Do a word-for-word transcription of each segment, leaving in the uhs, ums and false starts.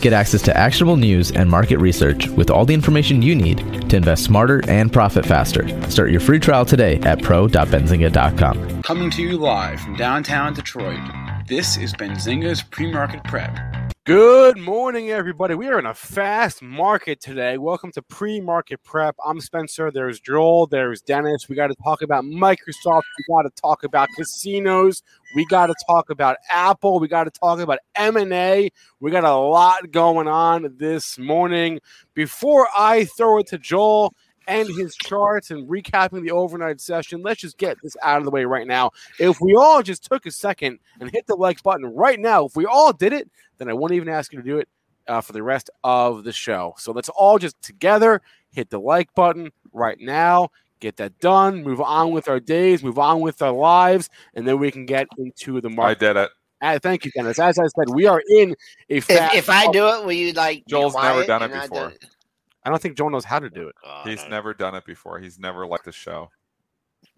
Get access to actionable news and market research with all the information you need to invest smarter and profit faster. Start your free trial today at pro dot benzinga dot com. Coming to you live from downtown Detroit, this is Benzinga's Pre-Market Prep. Good morning, everybody. We are in a fast market today. Welcome to Pre-Market Prep. I'm Spencer. There's Joel. There's Dennis. We got to talk about Microsoft. We got to talk about casinos. We got to talk about Apple. We got to talk about M and A. We got a lot going on this morning. Before I throw it to Joel and his charts and recapping the overnight session, let's just get this out of the way right now. If we all just took a second and hit the like button right now, if we all did it, then I won't even ask you to do it uh, for the rest of the show. So let's all just together hit the like button right now. Get that done, move on with our days, move on with our lives, and then we can get into the market. I did it. Uh, thank you, Dennis. As I said, we are in a fast... If, if I do it, will you like... Joel's you know, never done it before. I, do it. I don't think Joel knows how to do it. Oh, He's no. never done it before. He's never liked the show.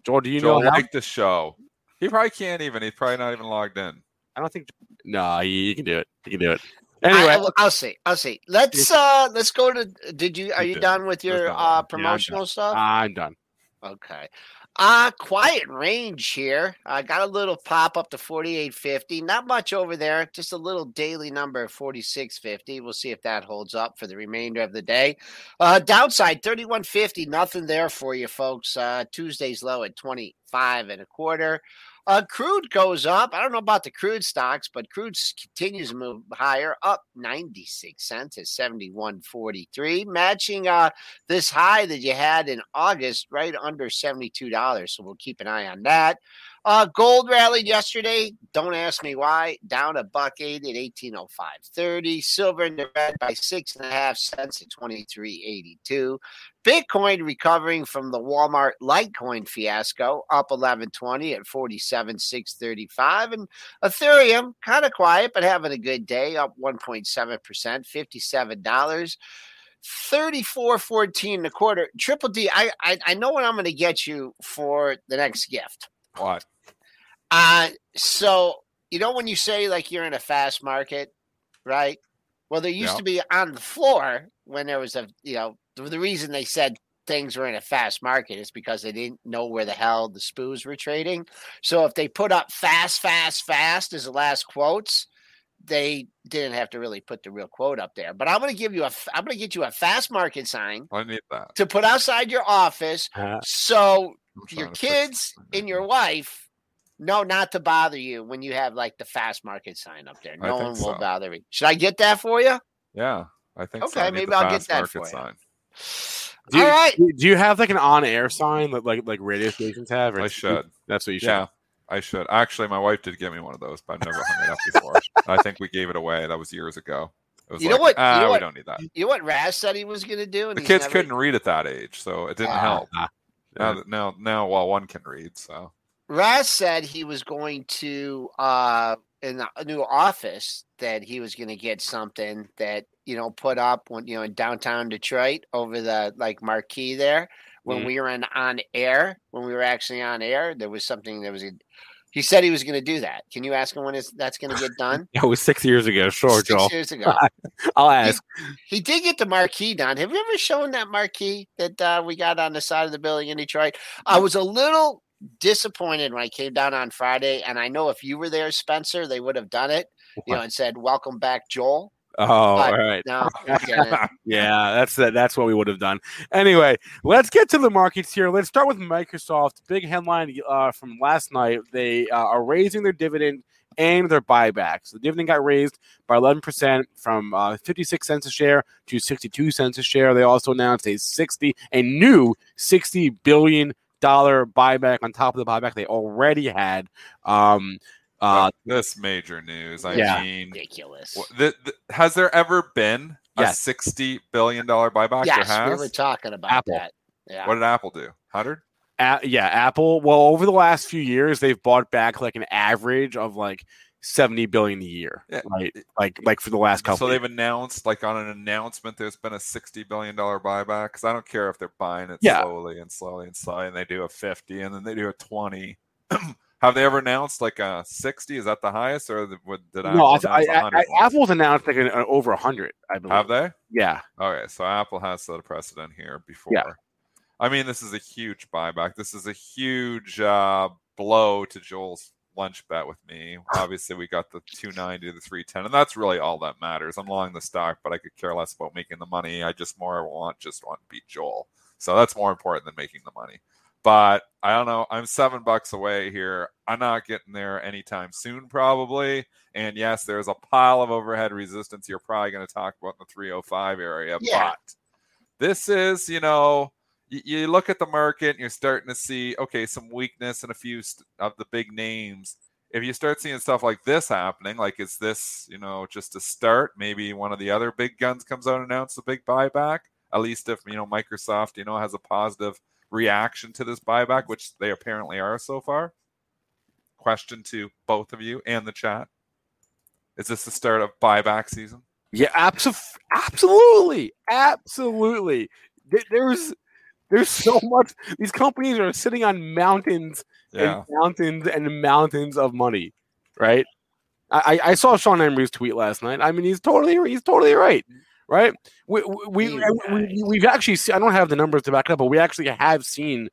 Joel, do you Joel know how? Joel liked the show. He probably can't even. He's probably not even logged in. I don't think... No, you can do it. You can do it. Anyway, I, I'll see. I'll see. Let's uh, let's go to... Did you? Are you done with your uh, promotional yeah, I'm stuff? I'm done. Okay. Uh, quiet range here. I uh, got a little pop up to forty-eight fifty. Not much over there. Just a little daily number of forty-six fifty. We'll see if that holds up for the remainder of the day. Uh, downside, thirty-one fifty. Nothing there for you, folks. Uh, Tuesday's low at twenty-five and a quarter. Uh, crude goes up. I don't know about the crude stocks, but crude continues to move higher, up ninety-six cents at seventy-one forty-three, matching uh, this high that you had in August, right under seventy-two dollars. So we'll keep an eye on that. Uh, gold rallied yesterday. Don't ask me why. Down a buck eight at eighteen oh five thirty. Silver in the red by six and a half cents at twenty-three eighty-two. Bitcoin recovering from the Walmart Litecoin fiasco, up eleven twenty at forty-seven six thirty-five. And Ethereum kind of quiet, but having a good day, up one point seven percent, fifty-seven dollars. thirty-four fourteen and a quarter. Triple D, I, I, I know what I'm going to get you for the next gift. What? Uh, so, you know, when you say like you're in a fast market, right? Well, there used yeah. to be on the floor when there was a, you know, the reason they said things were in a fast market is because they didn't know where the hell the spoos were trading. So if they put up fast, fast, fast as the last quotes, they didn't have to really put the real quote up there. But I'm going to give you a, I'm going to get you a fast market sign I need that. To put outside your office. Uh, so your kids and your wife know not to bother you when you have like the fast market sign up there. No one will so. bother you. Should I get that for you? Yeah, I think okay, so. Okay, maybe I'll get that for you. Sign. Do you, all right. Do you have like an on-air sign that like like radio stations have? Or I should. That's what you should. Yeah, I should. Actually, my wife did give me one of those, but I've never hung it up before. I think we gave it away. That was years ago. It was you like, know what? Ah, you know we what, don't need that. You know what Raz said he was going to do? And the kids never... couldn't read at that age, so it didn't uh, help. Nah. Now, now, now, well, one can read. So, Raz said he was going to, uh, in a new office, that he was going to get something that you know put up when you know in downtown Detroit over the like marquee there. When mm-hmm. we were in, on air, when we were actually on air, there was something that was. A, he said he was going to do that. Can you ask him when is, that's going to get done? It was six years ago. Sure, six Joel. years ago. I'll ask. He, he did get the marquee done. Have you ever shown that marquee that uh, we got on the side of the building in Detroit? I was a little disappointed when I came down on Friday, and I know if you were there, Spencer, they would have done it. What? You know, and said, "Welcome back, Joel." Oh, all right. No, yeah, that's uh, that's what we would have done. Anyway, let's get to the markets here. Let's start with Microsoft. Big headline uh, from last night. They uh, are raising their dividend and their buybacks. So the dividend got raised by eleven percent from uh, fifty-six cents a share to sixty-two cents a share. They also announced a sixty a new sixty billion dollar buyback on top of the buyback they already had. Um Uh, this major news. I yeah. mean, ridiculous. Th- th- has there ever been yes. a sixty billion dollars buyback? Yes, there has? We were talking about Apple. that. Yeah. What did Apple do? one hundred Uh, yeah, Apple. Well, over the last few years, they've bought back like an average of like seventy billion dollars a year, yeah. right? Like, like for the last couple. So they've years. announced, like on an announcement, there's been a sixty billion dollars buyback. Because I don't care if they're buying it yeah. slowly and slowly and slowly, and they do a fifty, and then they do a twenty. Have they ever announced like a sixty? Is that the highest, or did Apple? No, I, I, I, Apple's announced like an, an over one hundred. I believe. Have they? Yeah. Okay, so Apple has set a precedent here before. Yeah. I mean, this is a huge buyback. This is a huge uh, blow to Joel's lunch bet with me. Obviously, we got the two ninety to the three ten, and that's really all that matters. I'm long the stock, but I could care less about making the money. I just more want just want to beat Joel. So that's more important than making the money. But I don't know. I'm seven bucks away here. I'm not getting there anytime soon, probably. And yes, there's a pile of overhead resistance you're probably going to talk about in the three oh five area. Yeah. But this is, you know, you, you look at the market and you're starting to see, okay, some weakness in a few st- of the big names. If you start seeing stuff like this happening, like is this, you know, just a start? Maybe one of the other big guns comes out and announces a big buyback. At least if, you know, Microsoft, you know, has a positive reaction to this buyback, which they apparently are so far. Question to both of you and the chat: is this the start of buyback season? Yeah, abso- absolutely, absolutely. There's there's so much. These companies are sitting on mountains yeah. and mountains and mountains of money, right? I, I saw Sean Emery's tweet last night. I mean, he's totally he's totally right. Right, we we, we we we've actually seen, I don't have the numbers to back it up, but we actually have seen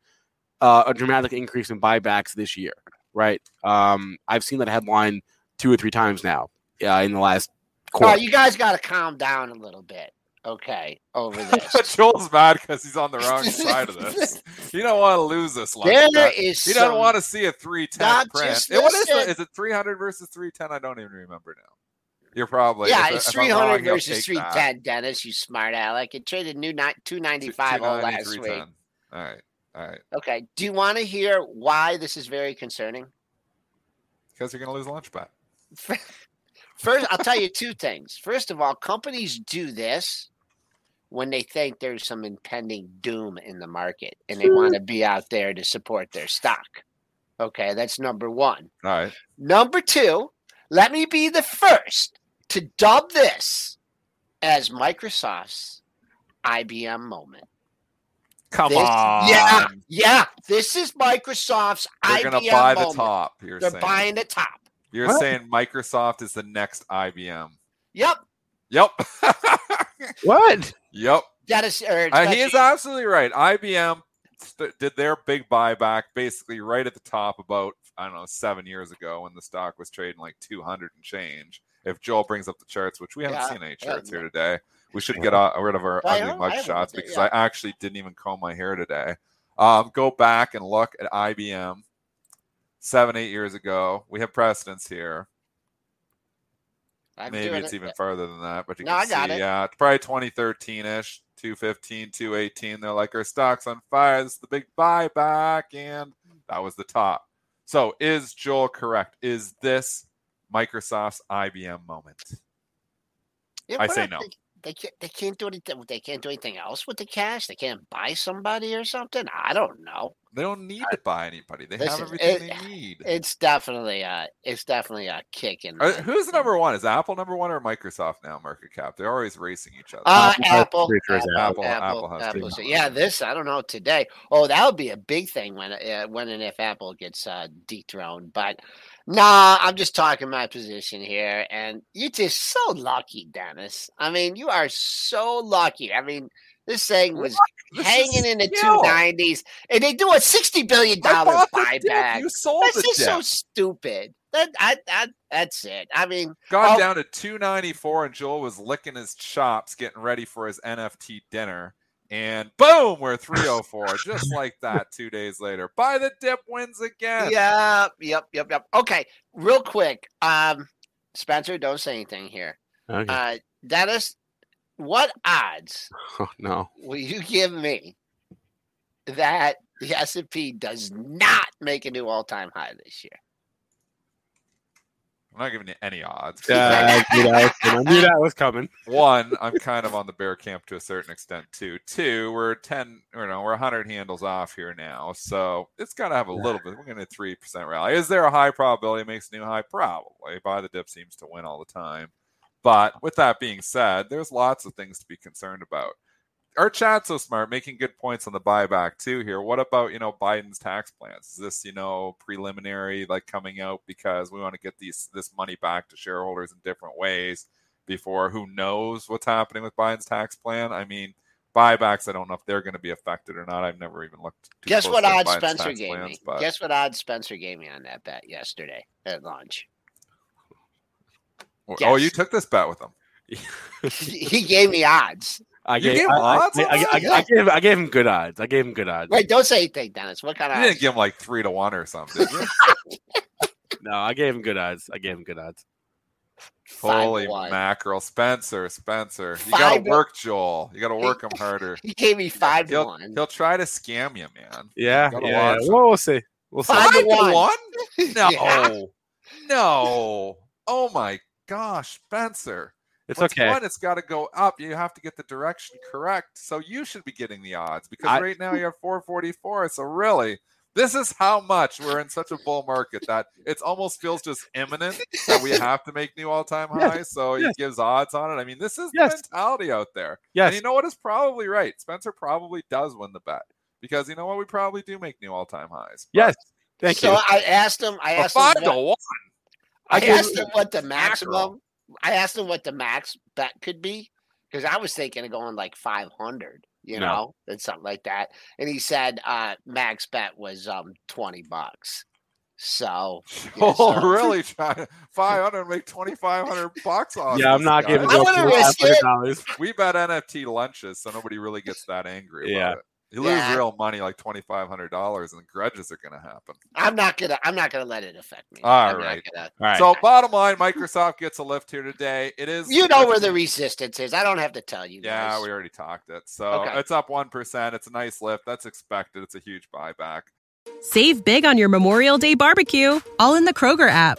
uh, a dramatic increase in buybacks this year. Right, um, I've seen that headline two or three times now uh, in the last quarter. Right, you guys got to calm down a little bit, okay? Over this, Joel's mad because he's on the wrong side of this. He don't want to lose this line. There is he doesn't want to see a three ten print. And what is it? Is it three hundred versus three ten? I don't even remember now. You're probably yeah. If, it's if three hundred wrong, versus three ten, that. Dennis. You smart aleck. It traded new not two ninety-five all last week. All right, all right. Okay. Do you want to hear why this is very concerning? Because you're going to lose a lunch bet. First, I'll tell you two things. First of all, companies do this when they think there's some impending doom in the market and they want to be out there to support their stock. Okay, that's number one. All right. Number two. Let me be the first to dub this as Microsoft's I B M moment. Come this, on. Yeah, yeah. This is Microsoft's They're I B M moment. They're going to buy the top. You're They're saying. buying the top. You're what? saying Microsoft is the next I B M. Yep. Yep. What? Yep. That is, or uh, he is absolutely right. I B M st- did their big buyback basically right at the top about I don't know, seven years ago when the stock was trading like two hundred and change. If Joel brings up the charts, which we haven't yeah, seen any charts yeah. here today, we should get out, rid of our I ugly mug shots because yeah. I actually didn't even comb my hair today. Um, go back and look at I B M seven, eight years ago. We have precedents here. I'm Maybe it's it, even but... farther than that, but you no, can I got see, it. yeah, probably twenty thirteen ish, two fifteen, two eighteen. They're like, our stock's on fire. This is the big buyback. And that was the top. So is Joel correct? Is this Microsoft's I B M moment? Yeah, I say no. They, they, can't, they can't do anything. They can't do anything else with the cash. They can't buy somebody or something. I don't know. They don't need I, to buy anybody. They listen, have everything it, they need. It's definitely a, it's definitely a kick in. Are, who's number one? Is Apple number one or Microsoft now? Market cap. They're always racing each other. Uh, Apple, Apple, Apple, Apple, Apple, has Apple so, yeah, this I don't know today. Oh, that would be a big thing when uh, when and if Apple gets uh, dethroned. But nah, I'm just talking my position here, and you're just so lucky, Dennis. I mean, you are so lucky. I mean. This thing was this hanging in the two nineties, and they do a sixty billion dollar buyback. You sold that's just dip. so stupid. That I, I, that's it. I mean, gone oh, down to two ninety four, and Joel was licking his chops, getting ready for his N F T dinner, and boom, we're three oh four, just like that. Two days later, buy the dip wins again. Yeah, yep, yep, yep. Okay, real quick, um, Spencer, don't say anything here. Okay. Uh, Dennis. What odds oh, no. will you give me that the S and P does not make a new all-time high this year? I'm not giving you any odds. Yeah, I knew that was, I knew that was coming. One, I'm kind of on the bear camp to a certain extent too. Two, we're ten, you know, we're one hundred handles off here now, so it's got to have a little bit. We're going to three percent rally. Is there a high probability it makes a new high? Probably. Buy the dip seems to win all the time. But with that being said, there's lots of things to be concerned about. Our chat's so smart, making good points on the buyback too here. What about, you know, Biden's tax plans? Is this, you know, preliminary, like coming out because we want to get these this money back to shareholders in different ways before who knows what's happening with Biden's tax plan? I mean, buybacks, I don't know if they're going to be affected or not. I've never even looked. Guess what odds Spencer gave plans, me? But... Guess what odds Spencer gave me on that bet yesterday at lunch? Oh, yes. You took this bet with him. He gave me odds. I gave, gave I, I, I, I, I gave I gave him good odds. I gave him good odds. Wait, don't say anything, Dennis. What kind of? You odds? Didn't give him like three to one or something, did you? No, I gave him good odds. I gave him good odds. Five Holy one. Mackerel, Spencer, Spencer! Five you gotta one. Work, Joel. You gotta work him harder. He gave me five he'll, to one. He'll try to scam you, man. Yeah, yeah. Well, we'll see. We'll see. Five, five to one. one? No, yeah. no. Oh my gosh, Spencer. It's What's okay. One, it's got to go up. You have to get the direction correct. So you should be getting the odds because I, right now you're at four forty-four. So really, this is how much we're in such a bull market that it almost feels just imminent that we have to make new all-time highs. Yes, so yes. He gives odds on it. I mean, this is yes. the mentality out there. Yes. And you know what is probably right? Spencer probably does win the bet because you know what? We probably do make new all-time highs. Yes. Thank so you. So I asked him. I asked five him. Five to one. I, I asked him what the maximum. Mackerel. I asked him what the max bet could be because I was thinking of going like five hundred, you no. know, and something like that. And he said uh, max bet was um twenty bucks. So, oh, yeah, so. Really? five hundred make twenty-five hundred bucks off. Yeah, I'm not guy. Giving dollars. We bet N F T lunches, so nobody really gets that angry. Yeah. About it. You lose yeah. real money, like twenty-five hundred dollars, and grudges are going to happen. I'm not going to. I'm not going to let it affect me. All right. Gonna, All right. So, bottom line, Microsoft gets a lift here today. It is. You know where the resistance is. I don't have to tell you. Yeah, guys. We already talked it. So okay. It's up one percent. It's a nice lift. That's expected. It's a huge buyback. Save big on your Memorial Day barbecue. All in the Kroger app.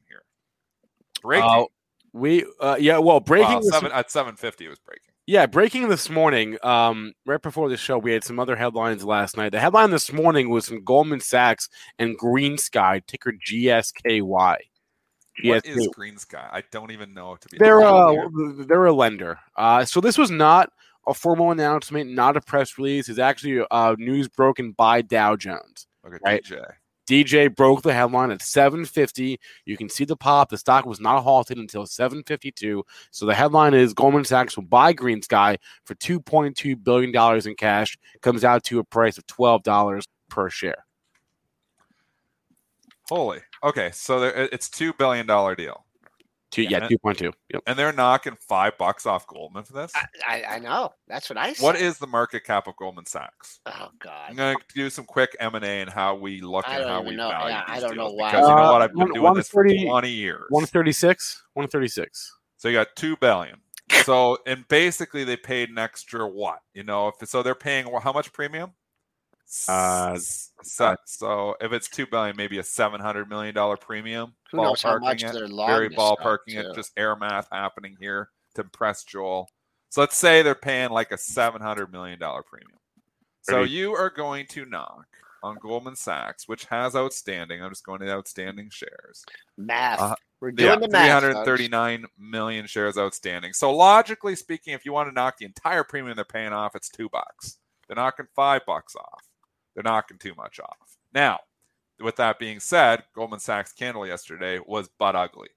here. Breaking. Uh, we uh, yeah, well, breaking wow, seven, this, at seven fifty was breaking. Yeah, breaking this morning. Um, right before the show, we had some other headlines last night. The headline this morning was from Goldman Sachs and GreenSky, ticker G S K Y. What is GreenSky? I don't even know. To be they're a they're a lender. Uh, so this was not a formal announcement, not a press release. It's actually uh, news broken by Dow Jones. Okay, right? D J. D J broke the headline at seven fifty. You can see the pop. The stock was not halted until seven fifty-two. So the headline is Goldman Sachs will buy GreenSky for two point two billion dollars in cash. Comes out to a price of twelve dollars per share. Holy. Okay, so there, it's two billion dollars deal. Two, yeah, two point two, yep. And they're knocking five bucks off Goldman for this. I, I, I know. That's what I said. What is the market cap of Goldman Sachs? Oh God! I'm gonna do some quick M and A and how we look and how we know. value. Yeah, these I don't deals know why. Because uh, you know what? I've been doing this for twenty years. One thirty six. One thirty six. So you got two billion. So and basically they paid an extra what? You know, if so they're paying well, how much premium? Uh, so, so if it's two billion, maybe a seven hundred million dollar premium. Who knows how much they're long? Very ballparking it. Just air math happening here to impress Joel. So let's say they're paying like a seven hundred million dollar premium. So you are going to knock on Goldman Sachs, which has outstanding. I'm just going to outstanding shares. Math. Uh, We're doing yeah, the math. Three hundred thirty-nine million shares outstanding. So logically speaking, if you want to knock the entire premium they're paying off, it's two bucks. They're knocking five bucks off. They're knocking too much off. Now, with that being said, Goldman Sachs candle yesterday was butt ugly.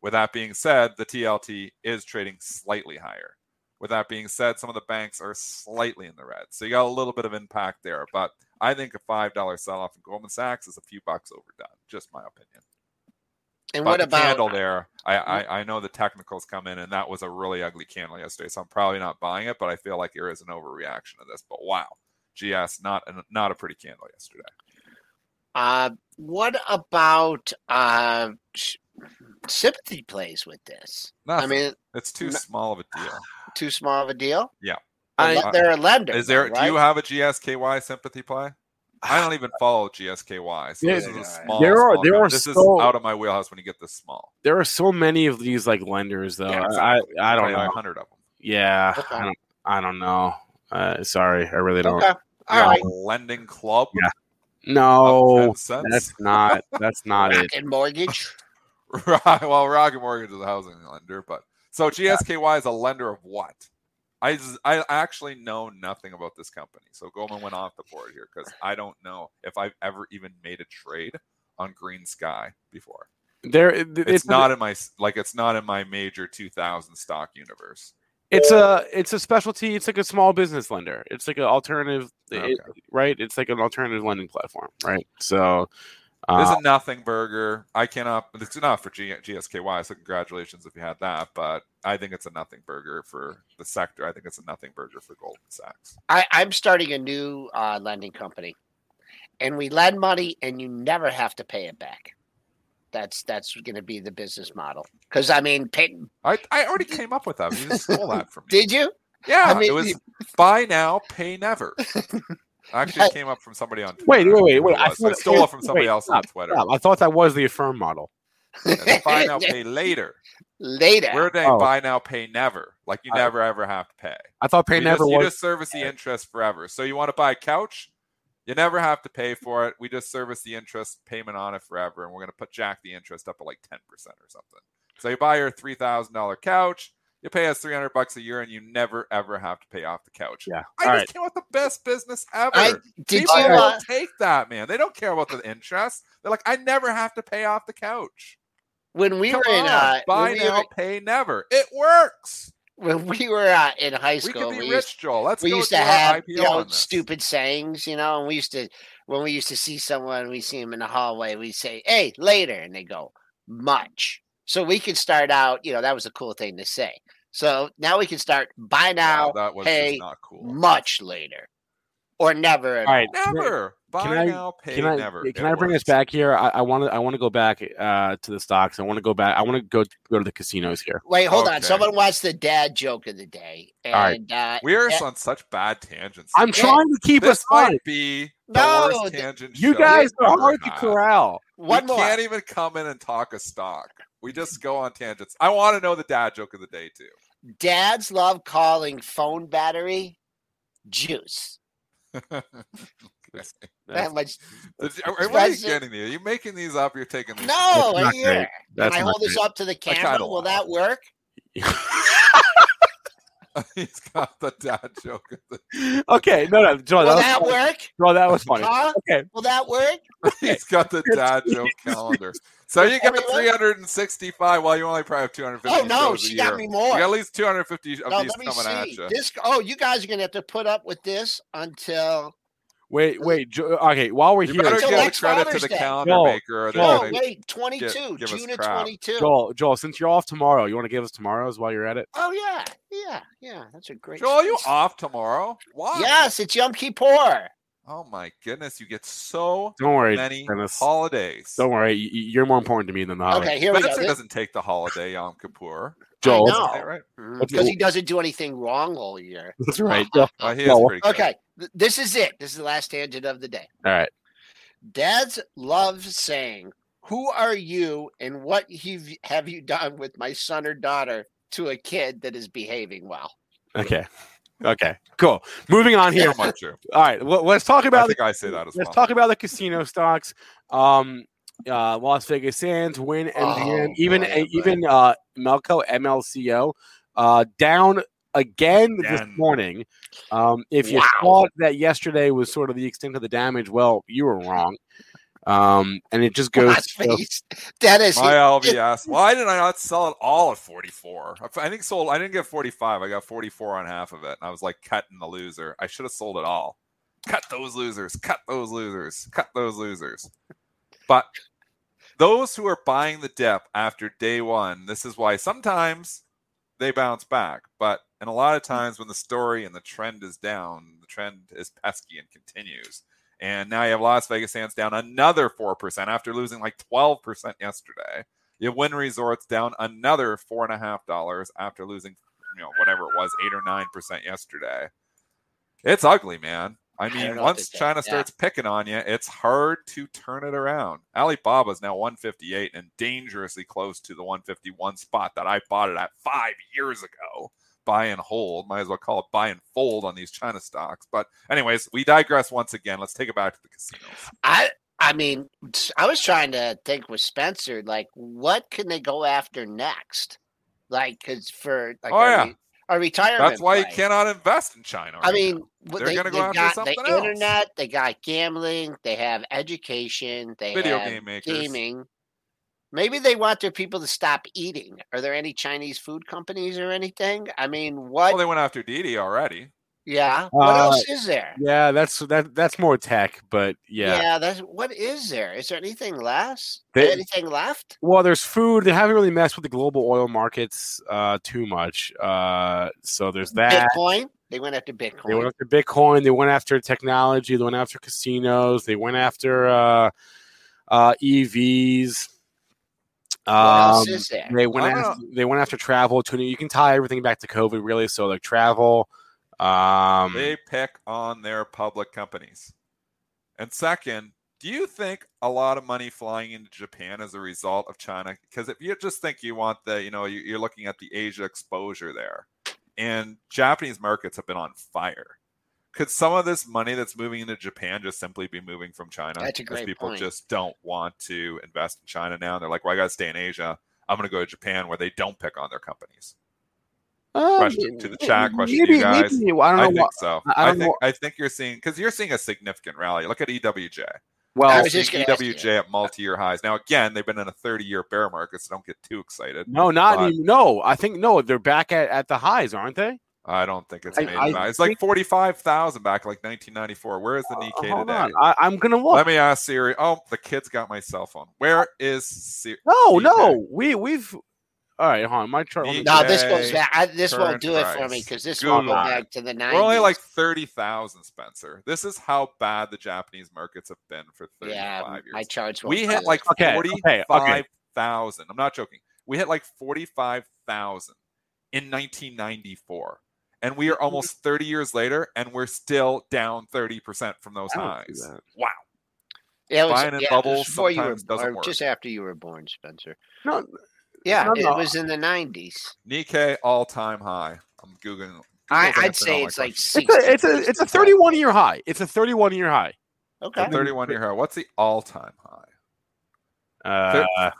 With that being said, the T L T is trading slightly higher. With that being said, some of the banks are slightly in the red. So you got a little bit of impact there. But I think a five dollar sell-off in Goldman Sachs is a few bucks overdone. Just my opinion. And but what about the candle there? I, I I know the technicals come in, and that was a really ugly candle yesterday, so I'm probably not buying it. But I feel like there is an overreaction to this. But wow, G S not not a pretty candle yesterday. Uh, what about uh, sympathy plays with this? Nothing. I mean, it's too n- small of a deal. Too small of a deal. Yeah, I, I, they're a lender. Is there? Right? Do you have a G S K Y sympathy play? I don't even follow G S K Y. So yeah, this is a small, there are, small there are this so, is out of my wheelhouse when you get this small. There are so many of these like lenders though. Yeah, exactly. I, I don't know. A hundred of them. Yeah. Okay. I, don't, I don't know. Uh, sorry. I really don't. Okay. All right. Lending club. Yeah. No, that's not, that's not it. Rocket Mortgage. Right. Well, Rocket Mortgage is a housing lender, but so G S K Y yeah. is a lender of what? I I actually know nothing about this company. So Goldman went off the board here because I don't know if I've ever even made a trade on GreenSky before. There, it, it's, it's not a, in my like it's not in my major two thousand stock universe. It's a it's a specialty. It's like a small business lender. It's like an alternative, okay. it, right? It's like an alternative lending platform, right? So uh, this is a nothing burger. I cannot. It's enough for G, GSKY. So congratulations if you had that, but. I think it's a nothing burger for the sector. I think it's a nothing burger for Goldman Sachs. I, I'm starting a new uh, lending company, and we lend money, and you never have to pay it back. That's that's going to be the business model. Because I mean, pay- I I already came up with that. You just stole that from me. Did you? Yeah, I mean, it was you- buy now, pay never. I actually came up from somebody on Twitter. Wait, wait, wait, wait! I, I thought, stole it from somebody wait, else stop, on Twitter. Stop. I thought that was the Affirm model. Yeah, buy now, pay later. Later, we're saying oh. buy now, pay never. Like you never I, ever have to pay. I thought pay we never. Just, was... You just service the interest forever. So you want to buy a couch? You never have to pay for it. We just service the interest payment on it forever, and we're going to put jack the interest up to like ten percent or something. So you buy your three thousand dollar couch. You pay us three hundred bucks a year, and you never ever have to pay off the couch. Yeah, I All just right. came up with the best business ever. I, did People you, uh... take that, man? They don't care about the interest. They're like, I never have to pay off the couch. When we Come were in, uh, buy we now, were, pay never. It works. When we were uh, in high school, we, could be we rich, used, Joel. Let's we used to have you know, stupid sayings, you know. And we used to, when we used to see someone, we see him in the hallway, we say, "Hey, later," and they go, "Much." So we could start out, you know, that was a cool thing to say. So now we can start buy now, no, that was pay not cool. much later, or never. At all right, all. never. Can I, now, can I, never. Can I bring us back here? I want to. I want to go back uh, to the stocks. I want to go back. I want to go go to the casinos here. Wait, hold okay. on. Someone wants the dad joke of the day. And, All right, uh, we are uh, on such bad tangents. I'm today. trying to keep this us might on. Be the no, worst tangent you guys are hard to corral. One we more. Can't even come in and talk a stock. We just go on tangents. I want to know the dad joke of the day too. Dads love calling phone battery juice. That's, that much. What are you getting there? Are you making these up? You're taking these. No, I hear. Can I hold great. this up to the camera? Will that work? He's got the dad joke. Okay, no, no, Joel. Will that, that work? Joel, that was funny. Huh? Okay. Will that work? He's got the dad joke calendar. So you got three hundred sixty-five while you only probably have two hundred fifty. Oh, no, she got me more. You got at least two hundred fifty of no, these coming see. at you. This, oh, you guys are going to have to put up with this until... Wait, wait. Jo- okay, while we're you here, better give credit Father's to the Day. calendar Joel, maker. Or Joel, wait, twenty-two, give, give June of twenty-two. Joel, Joel, since you're off tomorrow, you want to give us tomorrow's while you're at it? Oh yeah, yeah, yeah. That's a great. Joel, are you off tomorrow? Why? Yes, it's Yom Kippur. Oh my goodness, you get so Don't worry, many Dennis. holidays. Don't worry, you're more important to me than the holidays. Okay, here we Spencer go. doesn't take the holiday Yom Kippur. Joel, I know. right? Because he doesn't do anything wrong all year. That's right. Well, he is pretty good. Okay. This is it. This is the last tangent of the day. All right. Dads love saying, "Who are you and what have you done with my son or daughter?" to a kid that is behaving well. Okay. Okay. Cool. Moving on here. All right. Well, let's talk about I think the, I say that as let's well. talk about the casino stocks. Um uh Las Vegas Sands, Wynn, M G M, oh, even boy, uh, even uh Melco, M L C O, uh down Again, Again this morning. Um, if you wow. thought that yesterday was sort of the extent of the damage, well, you were wrong. Um, and it just goes. So, that is my L V S. Why did I not sell it all at forty-four? I think sold. I didn't get forty-five. I got forty-four on half of it, and I was like cutting the loser. I should have sold it all. Cut those losers. Cut those losers. Cut those losers. But Those who are buying the dip after day one, this is why sometimes they bounce back. But and a lot of times when the story and the trend is down, the trend is pesky and continues. And now you have Las Vegas Sands down another four percent after losing like twelve percent yesterday. You have Wynn Resorts down another four and a half dollars after losing, you know, whatever it was, eight or nine percent yesterday. It's ugly, man. I mean, I once China yeah. starts picking on you, it's hard to turn it around. Alibaba is now one fifty-eight and dangerously close to the one fifty-one spot that I bought it at five years ago. Buy and hold. Might as well call it buy and fold on these China stocks. But anyways, we digress once again. Let's take it back to the casinos. I I mean, I was trying to think with Spencer, like, what can they go after next? Like, because for like oh, a, yeah. a retirement. That's why play. You cannot invest in China. Right I mean, now. They're they, going to go after got something the else. Internet. They got gambling. They have education. They Video have game makers. Gaming. Maybe they want their people to stop eating. Are there any Chinese food companies or anything? I mean, what? Well, they went after Didi already. Yeah. What uh, else is there? Yeah, that's that. That's more tech, but yeah. Yeah, that's what is there? Is there anything less? They, anything left? Well, there's food. They haven't really messed with the global oil markets uh, too much. Uh, so there's that. Bitcoin. They went after Bitcoin. They went after Bitcoin. They went after technology. They went after casinos. They went after uh, uh, E Vs. Um, they went wow. after, they went after travel tuning. You can tie everything back to COVID, really. So like travel, um, they pick on their public companies. And second, do you think a lot of money flying into Japan as a result of China? Because if you just think you want the, you know, you, you're looking at the Asia exposure there, and Japanese markets have been on fire. Could some of this money that's moving into Japan just simply be moving from China? That's a great point. People just don't want to invest in China now. They're like, well, I got to stay in Asia. I'm going to go to Japan where they don't pick on their companies. Um, question to the chat, question maybe, to you guys. Maybe, I don't know I think what, so. I, I, think, I think you're seeing, because you're seeing a significant rally. Look at E W J. Well, I was just E W J at multi-year highs. Now, again, they've been in a thirty-year bear market, so don't get too excited. No, not but, even, no. I think, no, they're back at, at the highs, aren't they? I don't think it's made I, I It's like forty-five thousand back like nineteen ninety-four. Where is the Nikkei uh, hold today? On. I, I'm going to look. Let me ask Siri. Oh, the kid's got my cell phone. Where is Siri? No, Nikkei? No. We, we've we all right, hon. My chart. Nikkei, no, this goes back. I, this won't do price. It for me because this Google. Won't go back to the nineties. We're only like thirty thousand, Spencer. This is how bad the Japanese markets have been for thirty-five yeah, years. My charts won't we hit like okay, forty-five thousand. Okay. I'm not joking. We hit like forty-five thousand in nineteen ninety-four. And we are almost thirty years later, and we're still down thirty percent from those highs. Wow. Yeah, it was, buying in yeah, bubbles before you were, doesn't work. Just after you were born, Spencer. No, yeah, no, it no. was in the nineties. Nikkei all-time high. I'm Googling. I, I'd say it's like sixty. It's a, it's a, it's a thirty-one-year high. It's a thirty-one-year high. Okay. It's a thirty-one-year high. What's the all-time high? Uh...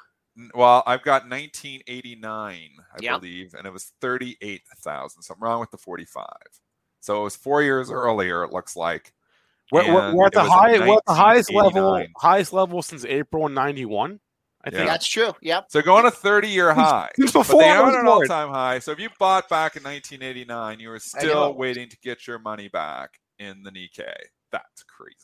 Well, I've got nineteen eighty-nine, I yep. believe, and it was thirty-eight thousand. So I'm wrong with the forty-five. So it was four years earlier, it looks like. We're, we're, we're, at, the high, we're at the highest level highest level since April ninety-one, I think. Yeah. That's true, yep. So going to thirty-year high. Since before they aren't an all-time high. So if you bought back in nineteen eighty-nine, you were still waiting to get your money back in the Nikkei. That's crazy.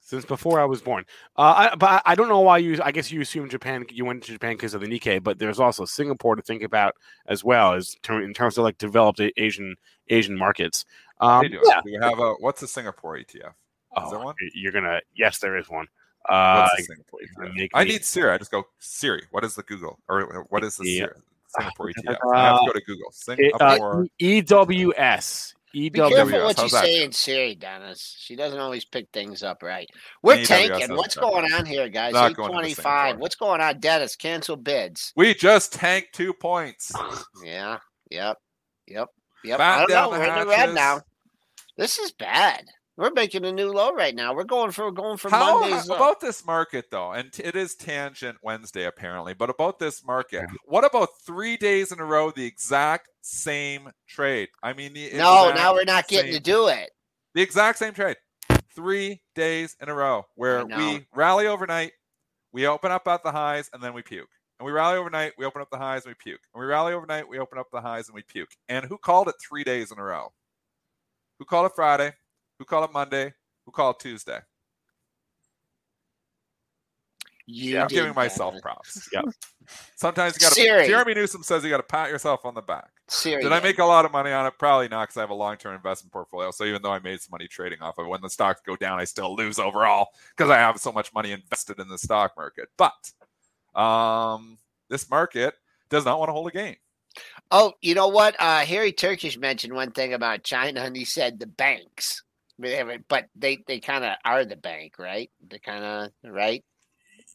Since before I was born, uh, I, but I don't know why you. I guess you assume Japan. You went to Japan because of the Nikkei, but there's also Singapore to think about as well as ter- in terms of like developed Asian Asian markets. Um, they do. Yeah. Do you have a what's a Singapore E T F? Is oh, there one? You're gonna. Yes, there is one. Uh, what's Singapore E T F? I need Siri. I just go Siri. What is the Google or what is the yeah. Siri, Singapore E T F? Uh, I have to go to Google. Singapore it, uh, E W S. E W S. Be careful what you say in Siri, Dennis. She doesn't always pick things up right. We're tanking. What's going on here, guys? eight twenty-five. What's going on, Dennis? Cancel bids. We just tanked two points. Yeah. Yep. Yep. Yep. I don't know. We're in the red now. This is bad. We're making a new low right now. We're going for going for How Monday's low. About this market, though, and it is Tangent Wednesday, apparently, but about this market, what about three days in a row, the exact same trade? I mean, the no, now we're not getting same, to do it. The exact same trade. Three days in a row where we rally overnight, we open up at the highs, and then we puke. And we rally overnight, we open up the highs, and we puke. And we rally overnight, we open up the highs, and we puke. And who called it three days in a row? Who called it Friday? Who called it Monday? Who called it Tuesday? You yeah, I'm giving that. myself props. Yep. Sometimes you got to. Jeremy Newsom says you got to pat yourself on the back. Siri. Did I make a lot of money on it? Probably not, because I have a long-term investment portfolio. So even though I made some money trading off of it, when the stocks go down, I still lose overall because I have so much money invested in the stock market. But um, this market does not want to hold a gain. Oh, you know what? Uh, Harry Turkish mentioned one thing about China, and he said the banks. But they, they kind of are the bank, right? They kind of, right?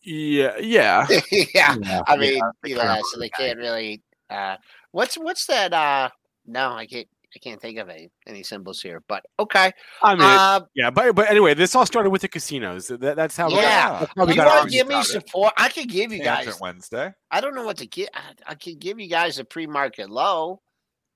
Yeah, yeah. yeah. yeah. I mean, yeah, you know, so they can't really uh, what's what's that uh, no, I can't I can't think of any, any symbols here, but okay. I mean uh, yeah, but but anyway, this all started with the casinos. That, that's how yeah. we got, you want to give me support. It. I could give you guys Tangent Wednesday. I don't know what to give. I, I could give you guys a pre-market low,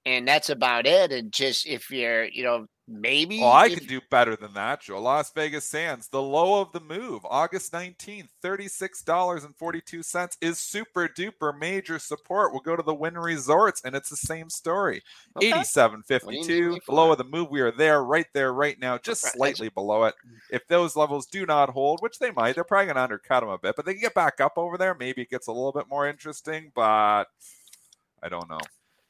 and that's about it. And just if you're, you know, Maybe. Oh, I if... can do better than that, Joe. Las Vegas Sands, the low of the move, August nineteenth, thirty-six dollars and forty-two cents is super duper major support. We'll go to the Wynn Resorts, and it's the same story. Okay. eighty-seven fifty-two, low of the move. We are there, right there, right now, just right. slightly below it. If those levels do not hold, which they might, they're probably going to undercut them a bit, but they can get back up over there. Maybe it gets a little bit more interesting, but I don't know.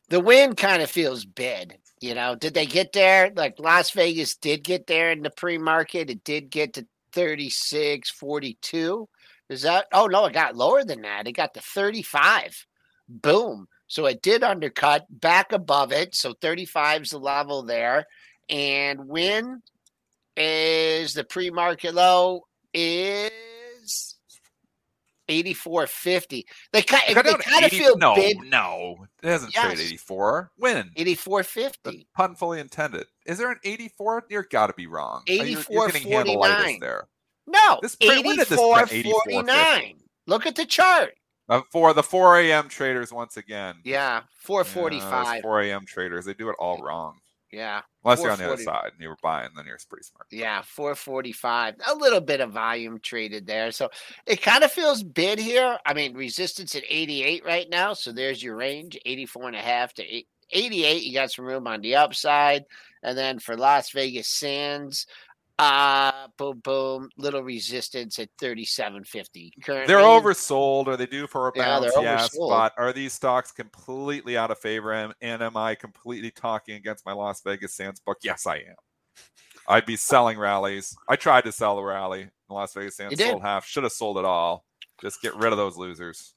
The Wynn kind of feels bid, you know. Did they get there? Like Las Vegas did get there in the pre-market. It did get to thirty-six forty-two. Is that? Oh no, it got lower than that. It got to thirty-five. Boom. So it did undercut back above it. So thirty-five is the level there, and Wynn is the pre-market low is eighty-four fifty. They, ca- they kind of feel no, big. No, it hasn't yes. traded eighty-four. Win eighty-four fifty. Pun fully intended. Is there an eighty-four? You're got to be wrong. eighty-four forty-nine. There. No, this print, eighty-four forty-nine. Look at the chart. Uh, for the four a.m. traders once again. Yeah, four forty-five. Yeah, four a.m. traders. They do it all wrong. Yeah. Unless you're on the other side and you were buying, then you're pretty smart. Yeah, four forty-five. A little bit of volume traded there. So it kind of feels bid here. I mean, resistance at eighty-eight right now. So there's your range, eighty-four and a half to eighty-eight. You got some room on the upside. And then for Las Vegas Sands, uh, boom, boom, little resistance at thirty-seven fifty. Currently, they're oversold. Are they due for a bounce? Yeah, yes, oversold. But are these stocks completely out of favor? And, and am I completely talking against my Las Vegas Sands book? Yes, I am. I'd be selling rallies. I tried to sell the rally in Las Vegas Sands, sold half, should have sold it all. Just get rid of those losers.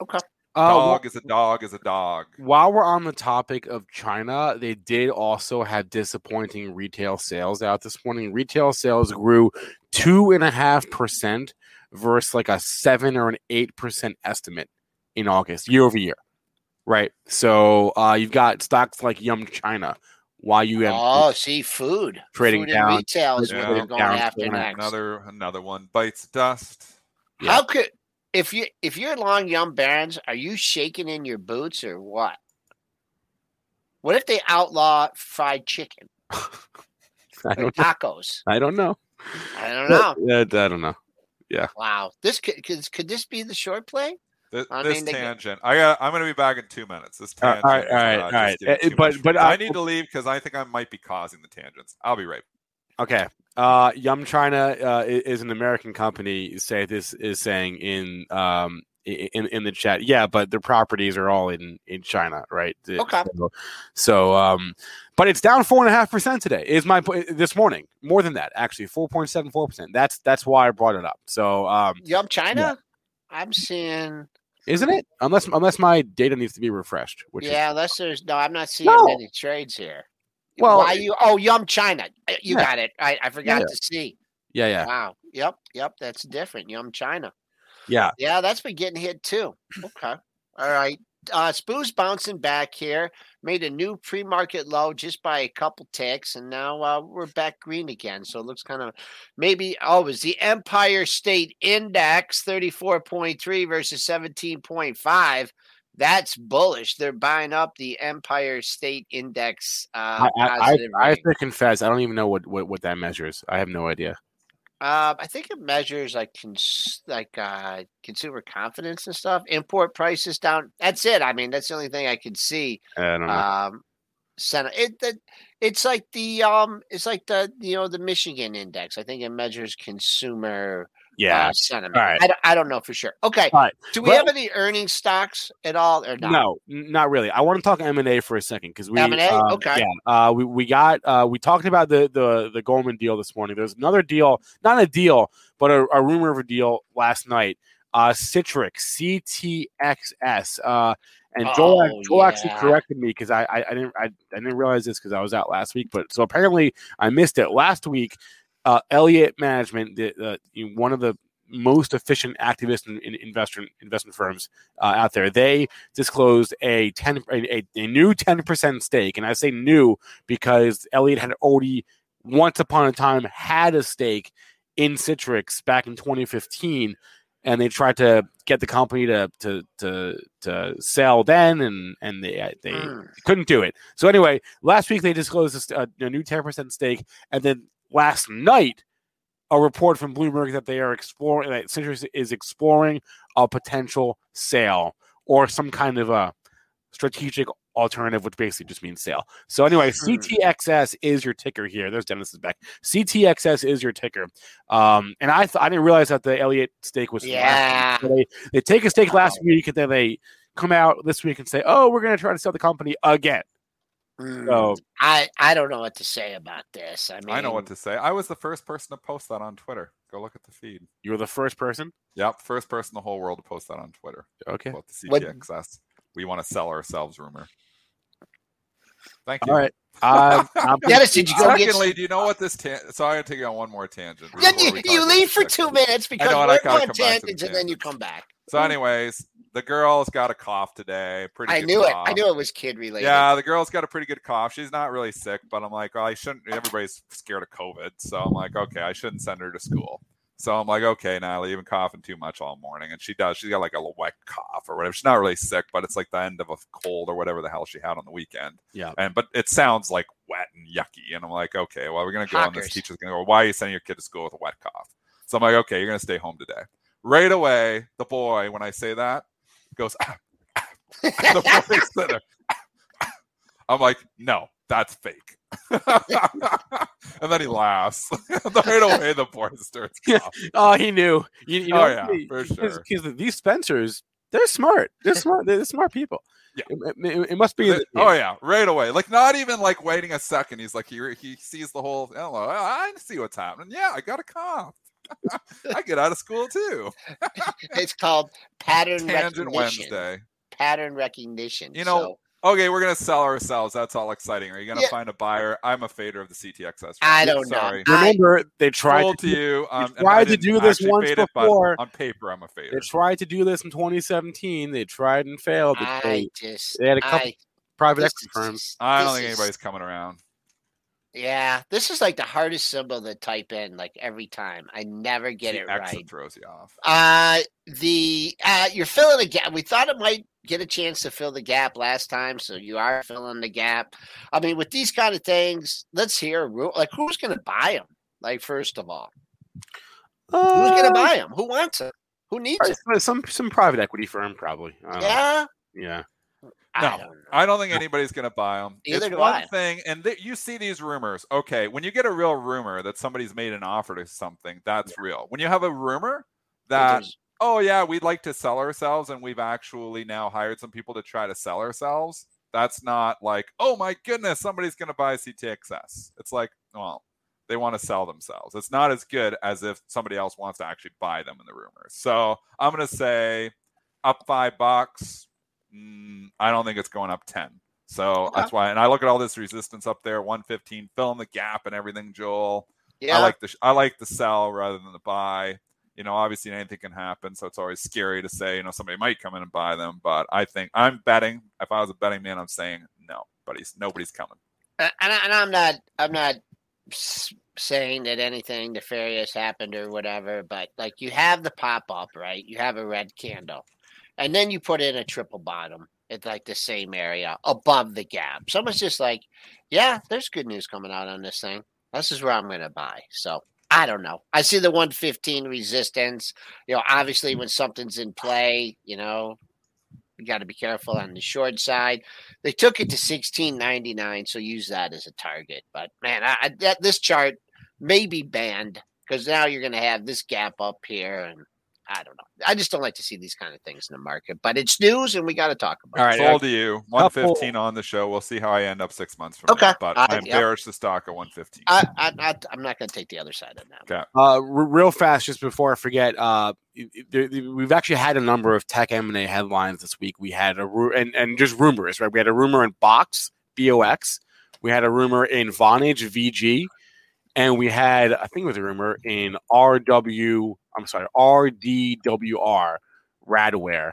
Okay. Dog uh, is a dog is a dog. While we're on the topic of China, they did also have disappointing retail sales out this morning. Retail sales grew two and a half percent versus like a seven or an eight percent estimate in August year over year, right? So uh, you've got stocks like Yum China. Why you have oh, see food trading food and down retail is yeah. what they're going after next. Another another one bites dust. Yeah. How could? If you if you're long Yum Barons, are you shaking in your boots or what? What if they outlaw fried chicken, I don't tacos? Know. I don't know. I don't know. I don't know. Yeah. Wow. This could could, could this be the short play? This, I mean, this tangent. Could... I got. I'm going to be back in two minutes. This tangent. All right. All right. Uh, all right. It, but but I, I need to leave because I think I might be causing the tangents. I'll be right back. Okay. Uh, Yum China uh, is an American company. Say this is saying in um in, in the chat. Yeah, but their properties are all in, in China, right? Okay. So, so um, but it's down four and a half percent today. Is my this morning more than that? Actually, four point seven four percent. That's that's why I brought it up. So um, Yum China, yeah. I'm seeing. Isn't it? Unless unless my data needs to be refreshed. Which yeah, is... unless there's no. I'm not seeing no. many trades here. Well, why you? Oh, Yum China. You yeah. got it. I, I forgot yeah. to see. Yeah, yeah. Wow. Yep, yep. That's different. Yum China. Yeah. Yeah, that's been getting hit too. Okay. All right. Uh, Spoo's bouncing back here. Made a new pre-market low just by a couple ticks, and now uh, we're back green again. So it looks kind of maybe always oh, the Empire State Index thirty-four point three versus seventeen point five. That's bullish. They're buying up the Empire State Index. Uh, I, I, I have to confess, I don't even know what, what, what that measures. I have no idea. Uh, I think it measures like cons- like uh, consumer confidence and stuff. Import prices down. That's it. I mean, that's the only thing I can see. I don't know. Um, it, it it's like the um, it's like the you know the Michigan Index. I think it measures consumer Yeah. Uh, sentiment. All right. I don't, I don't know for sure. Okay. Right. Do we well, have any earnings stocks at all or not? No, not really. I want to talk M and A for a second because we M and A. Uh, okay. Yeah. Uh, we we got uh, we talked about the the the Goldman deal this morning. There's another deal, not a deal, but a, a rumor of a deal last night. Uh, Citrix, C T X S. Uh, and Joel, oh, Joel yeah. actually corrected me because I, I I didn't I, I didn't realize this because I was out last week. But so apparently I missed it last week. Uh, Elliott Management, the, uh, one of the most efficient activist and in, in investor investment firms uh, out there, they disclosed a ten a, a new ten percent stake, and I say new because Elliott had already once upon a time had a stake in Citrix back in twenty fifteen, and they tried to get the company to to to, to sell then, and and they they mm. couldn't do it. So anyway, last week they disclosed a, a new ten percent stake, and then. Last night, a report from Bloomberg that they are exploring, that Citrix is exploring a potential sale or some kind of a strategic alternative, which basically just means sale. So anyway, C T X S is your ticker here. There's Dennis's back. C T X S is your ticker. Um, and I th- I didn't realize that the Elliott stake was yeah. last week. They, they take a stake last week and then they come out this week and say, oh, we're going to try to sell the company again. So, I, I don't know what to say about this. I mean, I know what to say. I was the first person to post that on Twitter. Go look at the feed. You were the first person? Yep, first person in the whole world to post that on Twitter. Okay. About the C T X S. What? We want to sell ourselves rumor. Thank you. All right. Uh, Dennis, did you go Secondly, get... do you know what this... Tan- Sorry, I'm taking on one more tangent. Yeah, you you leave for two minutes because know, we're going tangents, tangents and then you come back. So anyways... The girl's got a cough today. Pretty. I good knew cough. it. I knew it was kid related. Yeah, the girl's got a pretty good cough. She's not really sick, but I'm like, well, I shouldn't. Everybody's scared of COVID, so I'm like, okay, I shouldn't send her to school. So I'm like, okay, Natalie, you've been coughing too much all morning, and she does. She's got like a wet cough or whatever. She's not really sick, but it's like the end of a cold or whatever the hell she had on the weekend. Yeah. And but it sounds like wet and yucky, and I'm like, okay, well, we're gonna go on this. Teacher's gonna go, why are you sending your kid to school with a wet cough? So I'm like, okay, you're gonna stay home today. Right away, the boy, when I say that. Goes ah, ah, the boy's there. Ah, ah. I'm like, no, that's fake. And then he laughs. Right away, the boy starts coughing. Oh, he knew. You, you oh know, yeah, he, for sure. Because these Spencers, they're smart. They're smart. They're smart people. Yeah, it, it, it must be. It, yeah. Oh yeah, right away. Like not even like waiting a second. He's like, he he sees the whole. Hello, I see what's happening. Yeah, I got a cough. I get out of school too. It's called pattern Tangent recognition. Wednesday. Pattern recognition. You know, so. Okay, we're gonna sell ourselves. That's all exciting. Are you gonna yeah. find a buyer? I'm a fader of the C T X S. Right? I don't Sorry. know. Remember, I, they tried to, to you. Um, they tried to do this once it, before. On paper, I'm a fader. They tried to do this in twenty seventeen. They tried and failed. I they, just, they had a couple I, private equity firms. Just, I don't think is, anybody's coming around. Yeah, this is like the hardest symbol to type in, like every time. I never get the it right. Accent throws you off. Uh, the uh, you're filling a gap. We thought it might get a chance to fill the gap last time, so you are filling the gap. I mean, with these kind of things, let's hear a rule. Like, who's going to buy them? Like, first of all, uh, who's going to buy them? Who wants them? Who needs them? Some some private equity firm, probably. Yeah. Know. Yeah. No, I don't, I don't think anybody's going to buy them. Either it's one I. thing, and th- you see these rumors. Okay, when you get a real rumor that somebody's made an offer to something, that's yeah. real. When you have a rumor that, is- oh, yeah, we'd like to sell ourselves, and we've actually now hired some people to try to sell ourselves, that's not like, oh, my goodness, somebody's going to buy C T X S. It's like, well, they want to sell themselves. It's not as good as if somebody else wants to actually buy them in the rumor. So I'm going to say up five bucks. I don't think it's going up ten. So okay. That's why. And I look at all this resistance up there, one fifteen, fill in the gap and everything, Joel. Yeah. I like the I like the sell rather than the buy. You know, obviously anything can happen. So it's always scary to say, you know, somebody might come in and buy them. But I think I'm betting. If I was a betting man, I'm saying no. But he's, nobody's coming. And, I, and I'm not I'm not saying that anything nefarious happened or whatever. But, like, you have the pop-up, right? You have a red candle. And then you put in a triple bottom at like the same area above the gap. Someone's just like, yeah, there's good news coming out on this thing. This is where I'm going to buy. So I don't know. I see the one fifteen resistance. You know, obviously when something's in play, you know, you got to be careful on the short side. They took it to sixteen ninety-nine. So use that as a target. But man, I, I, that, this chart may be banned. because now you're going to have this gap up here. And I don't know. I just don't like to see these kind of things in the market, but it's news and we got to talk about it. All right. It's all to you. one fifteen on the show. We'll see how I end up six months from okay. now, but I, I'm yeah. bearish the stock at one fifteen. I, I, I, I'm not going to take the other side of that. Okay. Uh, real fast, just before I forget, uh, there, we've actually had a number of tech M and A headlines this week. We had a and, and just rumors, right? We had a rumor in BOX, B O X. We had a rumor in Vonage, V G. And we had, I think it was a rumor in R W, I'm sorry, R D W R, Radware.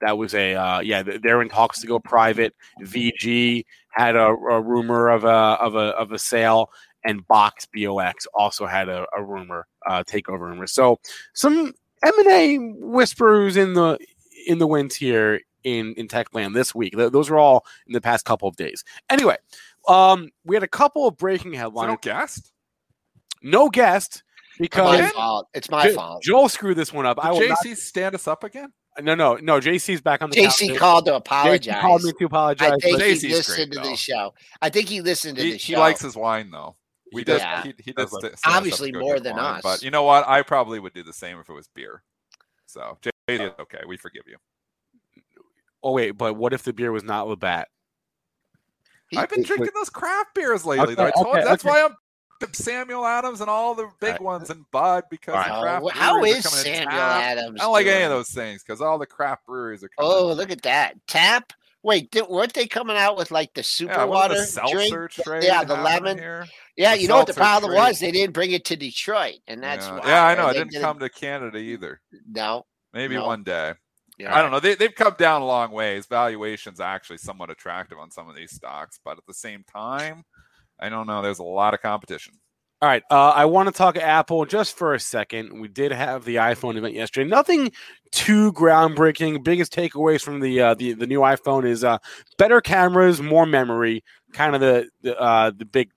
That was a, uh, yeah, they're in talks to go private. V G had a, a rumor of a of a of a sale, and Box B O X also had a, a rumor, uh, takeover rumor. So some M and A whispers in the in the winds here in in tech land this week. Those were all in the past couple of days. Anyway, um, we had a couple of breaking headlines. Is there no guest? No guest because my fault. It's my J- fault. Joel screwed this one up. Did I will J C not... stand us up again? No, no, no. J C's back on the. J C called to apologize. J C called me to apologize. I think J C's he listened great, to the show. I think he listened to the show. He likes his wine though. He does. Yeah. He, he does. Obviously more than wine, us. But you know what? I probably would do the same if it was beer. So J C is okay. We forgive you. Oh wait, but what if the beer was not Labatt? He, I've been he, drinking he, those craft beers lately. Okay, though. I told okay, that's okay. why I'm. Samuel Adams and all the big all right. ones and Bud because right. the craft oh, how is Samuel Adams? I don't like doing? any of those things because all the craft breweries are coming. Oh, out. Look at that. Tap? Wait, did, weren't they coming out with like the super yeah, water the seltzer drink? Trade yeah, the lemon. Here. Yeah, the you know what the problem trade. was? They didn't bring it to Detroit, and that's yeah. why. Yeah, I know. It didn't, didn't come to Canada either. No. Maybe no. one day. Yeah. I don't know. They, they've come down a long ways. Valuations are actually somewhat attractive on some of these stocks, but at the same time, I don't know. There's a lot of competition. All right. Uh, I want to talk Apple just for a second. We did have the iPhone event yesterday. Nothing too groundbreaking. Biggest takeaways from the uh, the, the new iPhone is uh, better cameras, more memory. Kind of the the, uh, the big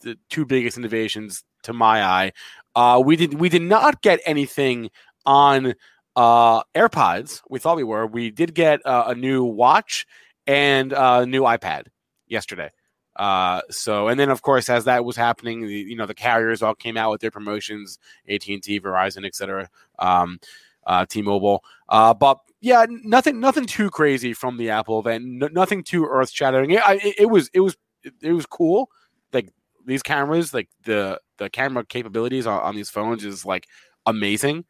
the two biggest innovations to my eye. Uh, we did we did not get anything on uh, AirPods. We thought we were. We did get uh, a new watch and uh, a new iPad yesterday. Uh, so, and then of course, as that was happening, the, you know, the carriers all came out with their promotions, A T and T, Verizon, et cetera, um, uh, T-Mobile, uh, but yeah, nothing, nothing too crazy from the Apple event, no, nothing too earth shattering. It, it, it was, it was, it was cool. Like these cameras, like the, the camera capabilities on, on these phones is like amazing,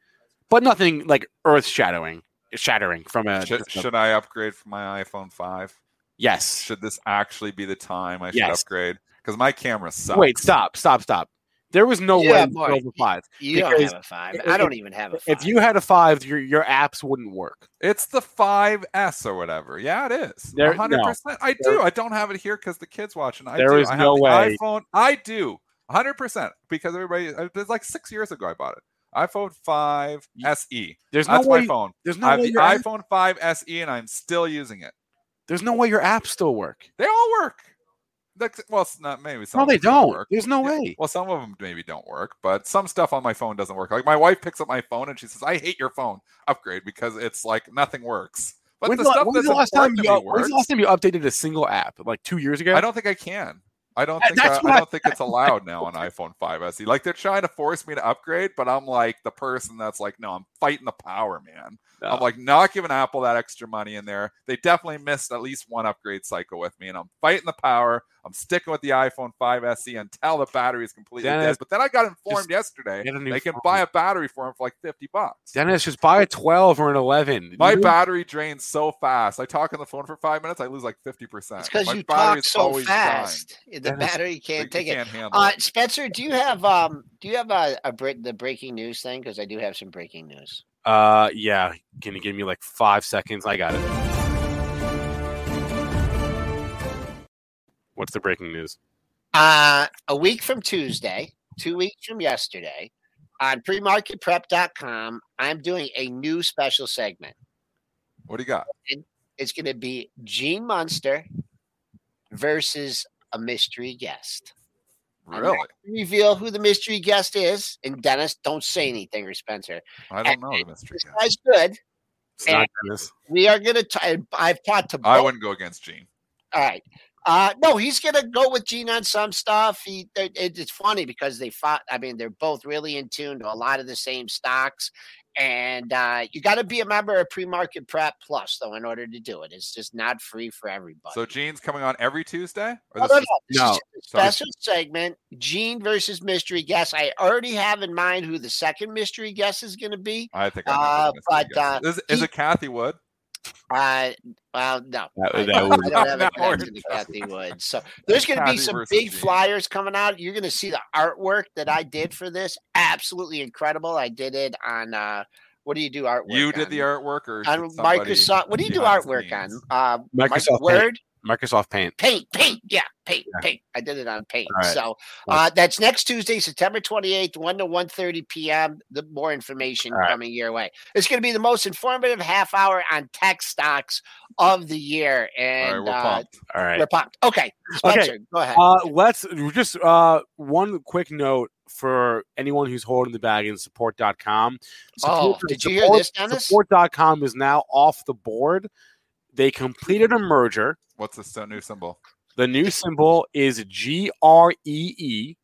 but nothing like earth shattering, shattering from a, should, should I upgrade from my iPhone five? Yes. Should this actually be the time I should yes. upgrade? Because my camera sucks. Wait, stop, stop, stop. There was no yeah, way boy, you drove a five. You don't have a five. If, I don't even have a five. If you had a five, your your apps wouldn't work. It's the five S or whatever. Yeah, it is. There, one hundred percent. No. I do. There, I don't have it here because the kid's watching. I there do. is I have no the way. iPhone. I do. one hundred percent. Because everybody, it's like six years ago I bought it. iPhone five S E. There's That's no way, my phone. There's no I have way the iPhone app- five S E and I'm still using it. There's no way your apps still work. They all work. That's, well, it's not maybe some. No, they don't. Work. There's no yeah. way. Well, some of them maybe don't work, but some stuff on my phone doesn't work. Like my wife picks up my phone and she says, "I hate your phone. Upgrade because it's like nothing works." But when's the, the stuff when's the last time you, when's the last time you updated a single app? Like two years ago? I don't think I can. I don't think I, I don't I, think it's allowed now on iPhone five S E. Like they're trying to force me to upgrade, but I'm like the person that's like, no, I'm fighting the power, man. No. I'm like not giving Apple that extra money in there. They definitely missed at least one upgrade cycle with me, and I'm fighting the power. I'm sticking with the iPhone five S E until the battery is completely Dennis, dead. But then I got informed yesterday they can phone. buy a battery for him for like fifty bucks. Dennis, just buy a twelve or an eleven. My you... battery drains so fast. I talk on the phone for five minutes, I lose like fifty percent. It's because you talk so fast. Dying. The Dennis, battery can't take can't it. Uh, it. Spencer, do you have um do you have a, a break, the breaking news thing? Because I do have some breaking news. Uh, yeah. Can you give me like five seconds? I got it. What's the breaking news? Uh, a week from Tuesday, two weeks from yesterday, on pre market prep dot com, I'm doing a new special segment. What do you got? It's going to be Gene Munster versus a mystery guest. Really? I'm not going to reveal who the mystery guest is. And Dennis, don't say anything, or Spencer. I don't and, know the mystery guest. That's good. It's and not Dennis. We are going to – I've taught to – I wouldn't go against Gene. All right. Uh, no, he's going to go with Gene on some stuff. He, it, it's funny because they fought. I mean, they're both really in tune to a lot of the same stocks. And uh, you got to be a member of Pre-Market Prep Plus, though, in order to do it. It's just not free for everybody. So Gene's coming on every Tuesday? Or no, this no, no. This no. Is a special segment, Gene versus mystery guest. I already have in mind who the second mystery guest is going to be. I think I uh, but uh, is, is it Kathy Wood? Uh, well, no, that, that I, I don't have a connection to Kathy Wood. So there's going to be some big flyers coming out. You're going to see the artwork that I did for this. Absolutely incredible. I did it on, uh, what do you do artwork? You on? Did the artwork or on Microsoft? What do you do artwork on? Uh, Microsoft Word. Microsoft Paint. Paint, paint, yeah, paint, yeah. paint. I did it on Paint. Right. So uh, that's next Tuesday, September twenty-eighth, one to one thirty p.m. The more information All coming right. your way. It's going to be the most informative half hour on tech stocks of the year. And All right, we're, uh, pumped. All right. we're pumped. Okay, Spencer, okay. go ahead. Uh, let's just uh, one quick note for anyone who's holding the bag in support dot com. Support, oh, did support, you hear this, Dennis? Support dot com is now off the board. They completed a merger. What's the new symbol? The new symbol is G R E E.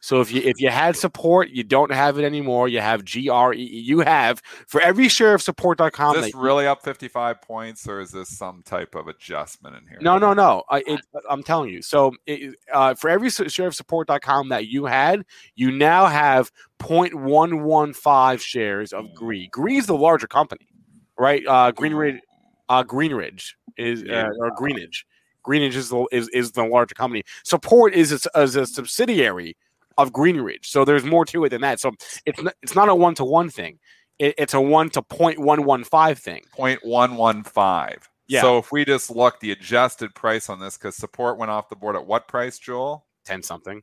So if you if you had support, you don't have it anymore. You have G R E E. You have, for every share of support dot com. Is this really up fifty-five points, or is this some type of adjustment in here? No, no, no. I, it, I'm telling you. So it, uh, for every share of support dot com that you had, you now have zero point one one five shares of G R E E. G R E E is the larger company, right? Uh, Greenridge. Uh, Greenridge is uh, or Greenwich. Greenwich is the is, is the larger company. Support is a, is a subsidiary of Greenridge, so there's more to it than that. So it's not, it's not a one to one thing; it, it's a one to point one one five thing. Point one one five. Yeah. So if we just look the adjusted price on this, because Support went off the board at what price, Joel? Ten something.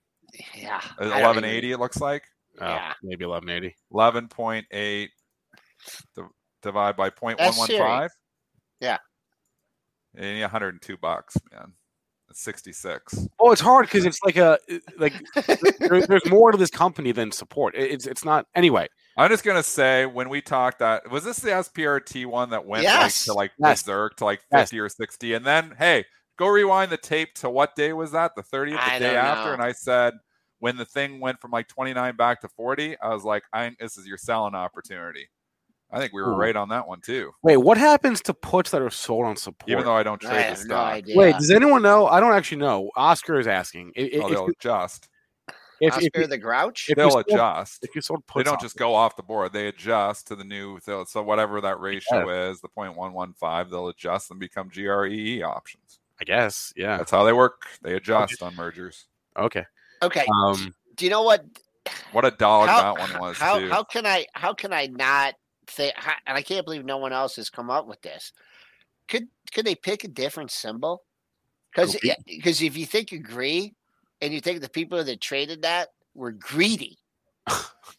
Yeah. Eleven eighty. It looks like. Oh, yeah. Maybe eleven eighty. Eleven point eight. Divide by point one one five. Yeah. You need one hundred two bucks, man. It's sixty-six. Oh, it's hard because it's like a like there, there's more to this company than Support. It's it's not anyway. I'm just gonna say when we talked that was this the S P R T one that went yes. like, to like yes. berserk to like fifty yes. or sixty, and then hey, go rewind the tape to what day was that? The thirtieth, the I day after, know. And I said when the thing went from like twenty-nine back to forty, I was like, I this is your selling opportunity. I think we were Ooh. right on that one too. Wait, what happens to puts that are sold on Support? Even though I don't trade I have the stock. No idea. Wait, does anyone know? I don't actually know. Oscar is asking. If, oh, if they'll you, adjust. If, Oscar if you, the Grouch? If they'll adjust. Sold, if you sold puts, they don't just go off the board. They adjust to the new. So whatever that ratio yeah. is, the zero point one one five, they'll adjust and become G R E E options. I guess. Yeah, that's how they work. They adjust okay. on mergers. Okay. Okay. Um, Do you know what? What a dog how, that one was. How too. how can I how can I not? They, and I can't believe no one else has come up with this. Could could they pick a different symbol? Because because if you think agree, and you think the people that traded that were greedy,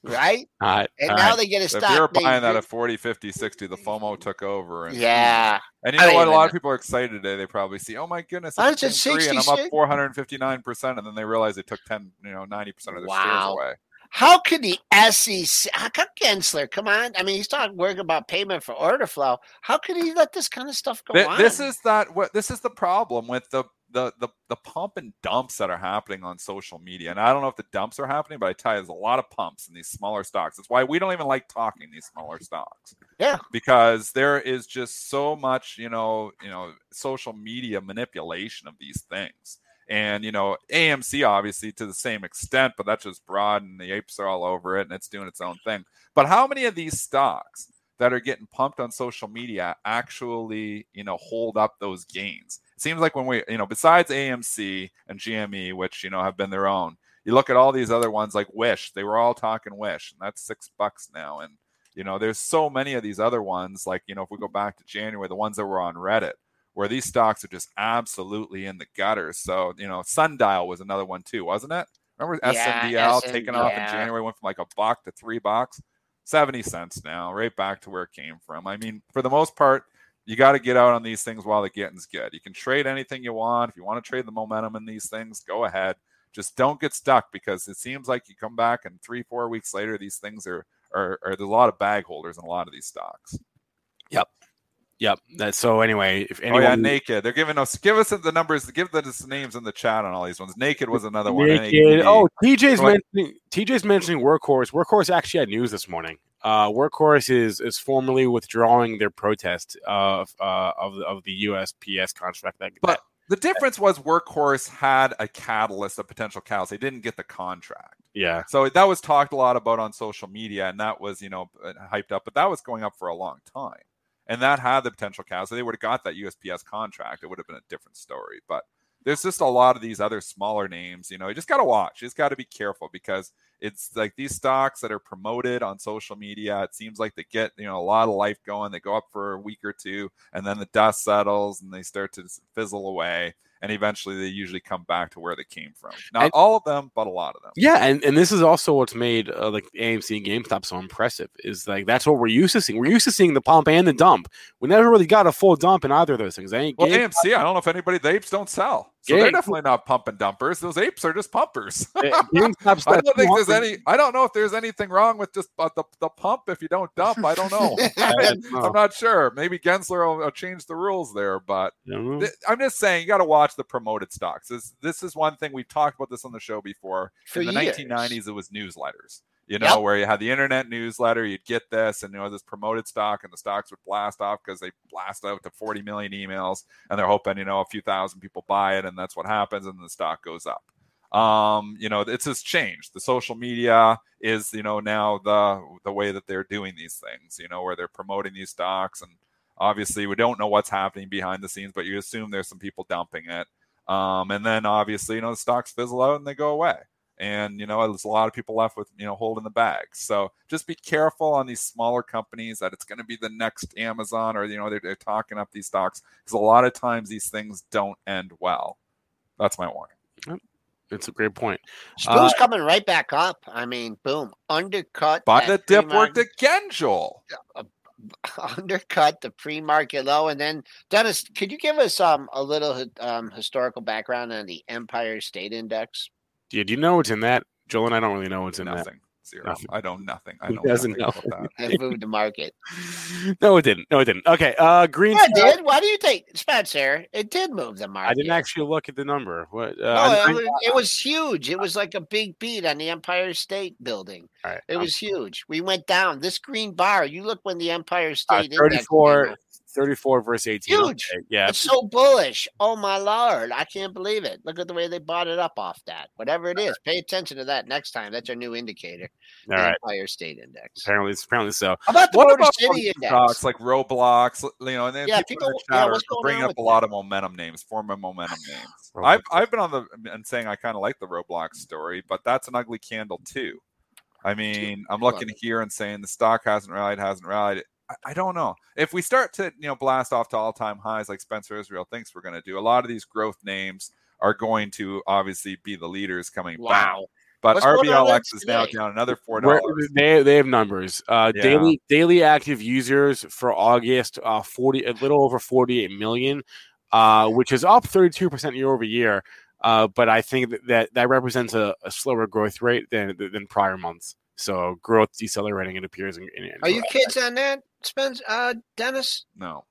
right? Uh, and uh, now they get a stock. If you're buying that at forty, fifty, sixty, the FOMO took over. And, yeah. And you know what? A lot know. of people are excited today. They probably see, oh my goodness, it's at sixty, and I'm up four hundred fifty-nine percent, and then they realize they took ten, you know, ninety percent of their wow. shares away. How could the S E C, how come Gensler, come on? I mean, he's talking work about payment for order flow. How could he let this kind of stuff go this, on? This is that. What this is the problem with the, the the the pump and dumps that are happening on social media. And I don't know if the dumps are happening, but I tell you, there's a lot of pumps in these smaller stocks. That's why we don't even like talking these smaller stocks. Yeah, because there is just so much, you know, you know, social media manipulation of these things. And, you know, A M C, obviously, to the same extent, but that's just broad and the apes are all over it and it's doing its own thing. But how many of these stocks that are getting pumped on social media actually, you know, hold up those gains? It seems like when we, you know, besides A M C and G M E, which, you know, have been their own, you look at all these other ones like Wish. They were all talking Wish, and that's six bucks now. And, you know, there's so many of these other ones, like, you know, if we go back to January, the ones that were on Reddit, where these stocks are just absolutely in the gutter. So, you know, Sundial was another one too, wasn't it? Remember yeah, S N D L taking off yeah. in January, went from like a buck to three bucks, seventy cents now, right back to where it came from. I mean, for the most part, you got to get out on these things while the getting's good. You can trade anything you want. If you want to trade the momentum in these things, go ahead. Just don't get stuck, because it seems like you come back and three, four weeks later, these things are, are, are there's a lot of bag holders in a lot of these stocks. Yep. Yep. That's, so anyway, if anyone, oh yeah, naked. They're giving us, give us the numbers, give us names in the chat on all these ones. Naked was another one. Naked. Oh, T J's mentioning, T J's mentioning Workhorse. Workhorse actually had news this morning. Uh, Workhorse is is formally withdrawing their protest of uh, of of the U S P S contract. That, but the difference was Workhorse had a catalyst, a potential catalyst. They didn't get the contract. Yeah. So that was talked a lot about on social media, and that was, you know, hyped up. But that was going up for a long time, and that had the potential catalyst. So they would have got that U S P S contract. It would have been a different story. But there's just a lot of these other smaller names, you know, you just got to watch. You just got to be careful, because it's like these stocks that are promoted on social media. It seems like they get, you know, a lot of life going. They go up for a week or two, and then the dust settles and they start to fizzle away. And eventually they usually come back to where they came from. Not and, all of them, but a lot of them. Yeah. And, and this is also what's made uh, like A M C and GameStop so impressive, is like that's what we're used to seeing. We're used to seeing the pump and the dump. We never really got a full dump in either of those things. They ain't well, GameStop, A M C, I don't know if anybody, the apes don't sell. So Game. They're definitely not pump and dumpers. Those apes are just pumpers. I don't think there's any, I don't know if there's anything wrong with just uh, the, the pump if you don't dump. I don't know. I don't know. I'm not sure. Maybe Gensler will, will change the rules there, but mm-hmm. th- I'm just saying you got to watch the promoted stocks. This, this is one thing we've talked about this on the show before. For in the years. nineteen nineties, it was newsletters, you know, yep. where you had the internet newsletter, you'd get this, and you know, this promoted stock, and the stocks would blast off because they blast out to forty million emails, and they're hoping, you know, a few thousand people buy it, and that's what happens, and the stock goes up. Um, you know, it's just changed. The social media is, you know, now the the way that they're doing these things, you know, where they're promoting these stocks. And obviously, we don't know what's happening behind the scenes, but you assume there's some people dumping it. Um, and then, obviously, you know, the stocks fizzle out and they go away. And, you know, there's a lot of people left with, you know, holding the bag. So just be careful on these smaller companies that it's going to be the next Amazon, or, you know, they're, they're talking up these stocks. Because a lot of times these things don't end well. That's my warning. It's a great point. Spoo's uh, coming right back up. I mean, boom. Undercut. By the dip worked again, Joel. Uh, undercut the pre-market low. And then Dennis, could you give us um a little um historical background on the Empire State Index? Yeah, do you know what's in that? Joel and I don't really know what's in nothing. That. Zero. Nothing. I don't nothing. I don't doesn't know. About that. It moved the market. No, it didn't. No, it didn't. Okay. Uh, green. Yeah, it did. Why do you think, Spencer? It did move the market. I didn't actually look at the number. What? Uh, no, I, I, it was huge. It was like a big beat on the Empire State Building. All right, it was I'm, huge. We went down. This green bar. You look when the Empire State uh, thirty-four, thirty-four versus eighteen. Huge. Okay. Yeah. It's so bullish. Oh my Lord, I can't believe it. Look at the way they bought it up off that. Whatever it is, pay attention to that next time. That's our new indicator. All right. Empire State Index. Apparently, apparently so. How about the what about City Index? Stocks like Roblox, you know, and then yeah, people, people yeah, are bringing up a lot that? Of momentum names, former momentum names. Roblox. I've I've been on the and saying I kind of like the Roblox story, but that's an ugly candle too. I mean, I'm looking here and saying the stock hasn't rallied, hasn't rallied. I don't know if we start to, you know, blast off to all-time highs like Spencer Israel thinks we're going to do. A lot of these growth names are going to obviously be the leaders coming wow. back. But what's R B L X is now down another four dollars. They they have numbers. Uh, yeah. Daily daily active users for August, uh, forty a little over forty-eight million, uh, which is up thirty-two percent year over year. Uh, but I think that that, that represents a, a slower growth rate than than prior months. So growth decelerating, it appears. In, in, in Are you kids on that, Spence? Uh, Dennis? No.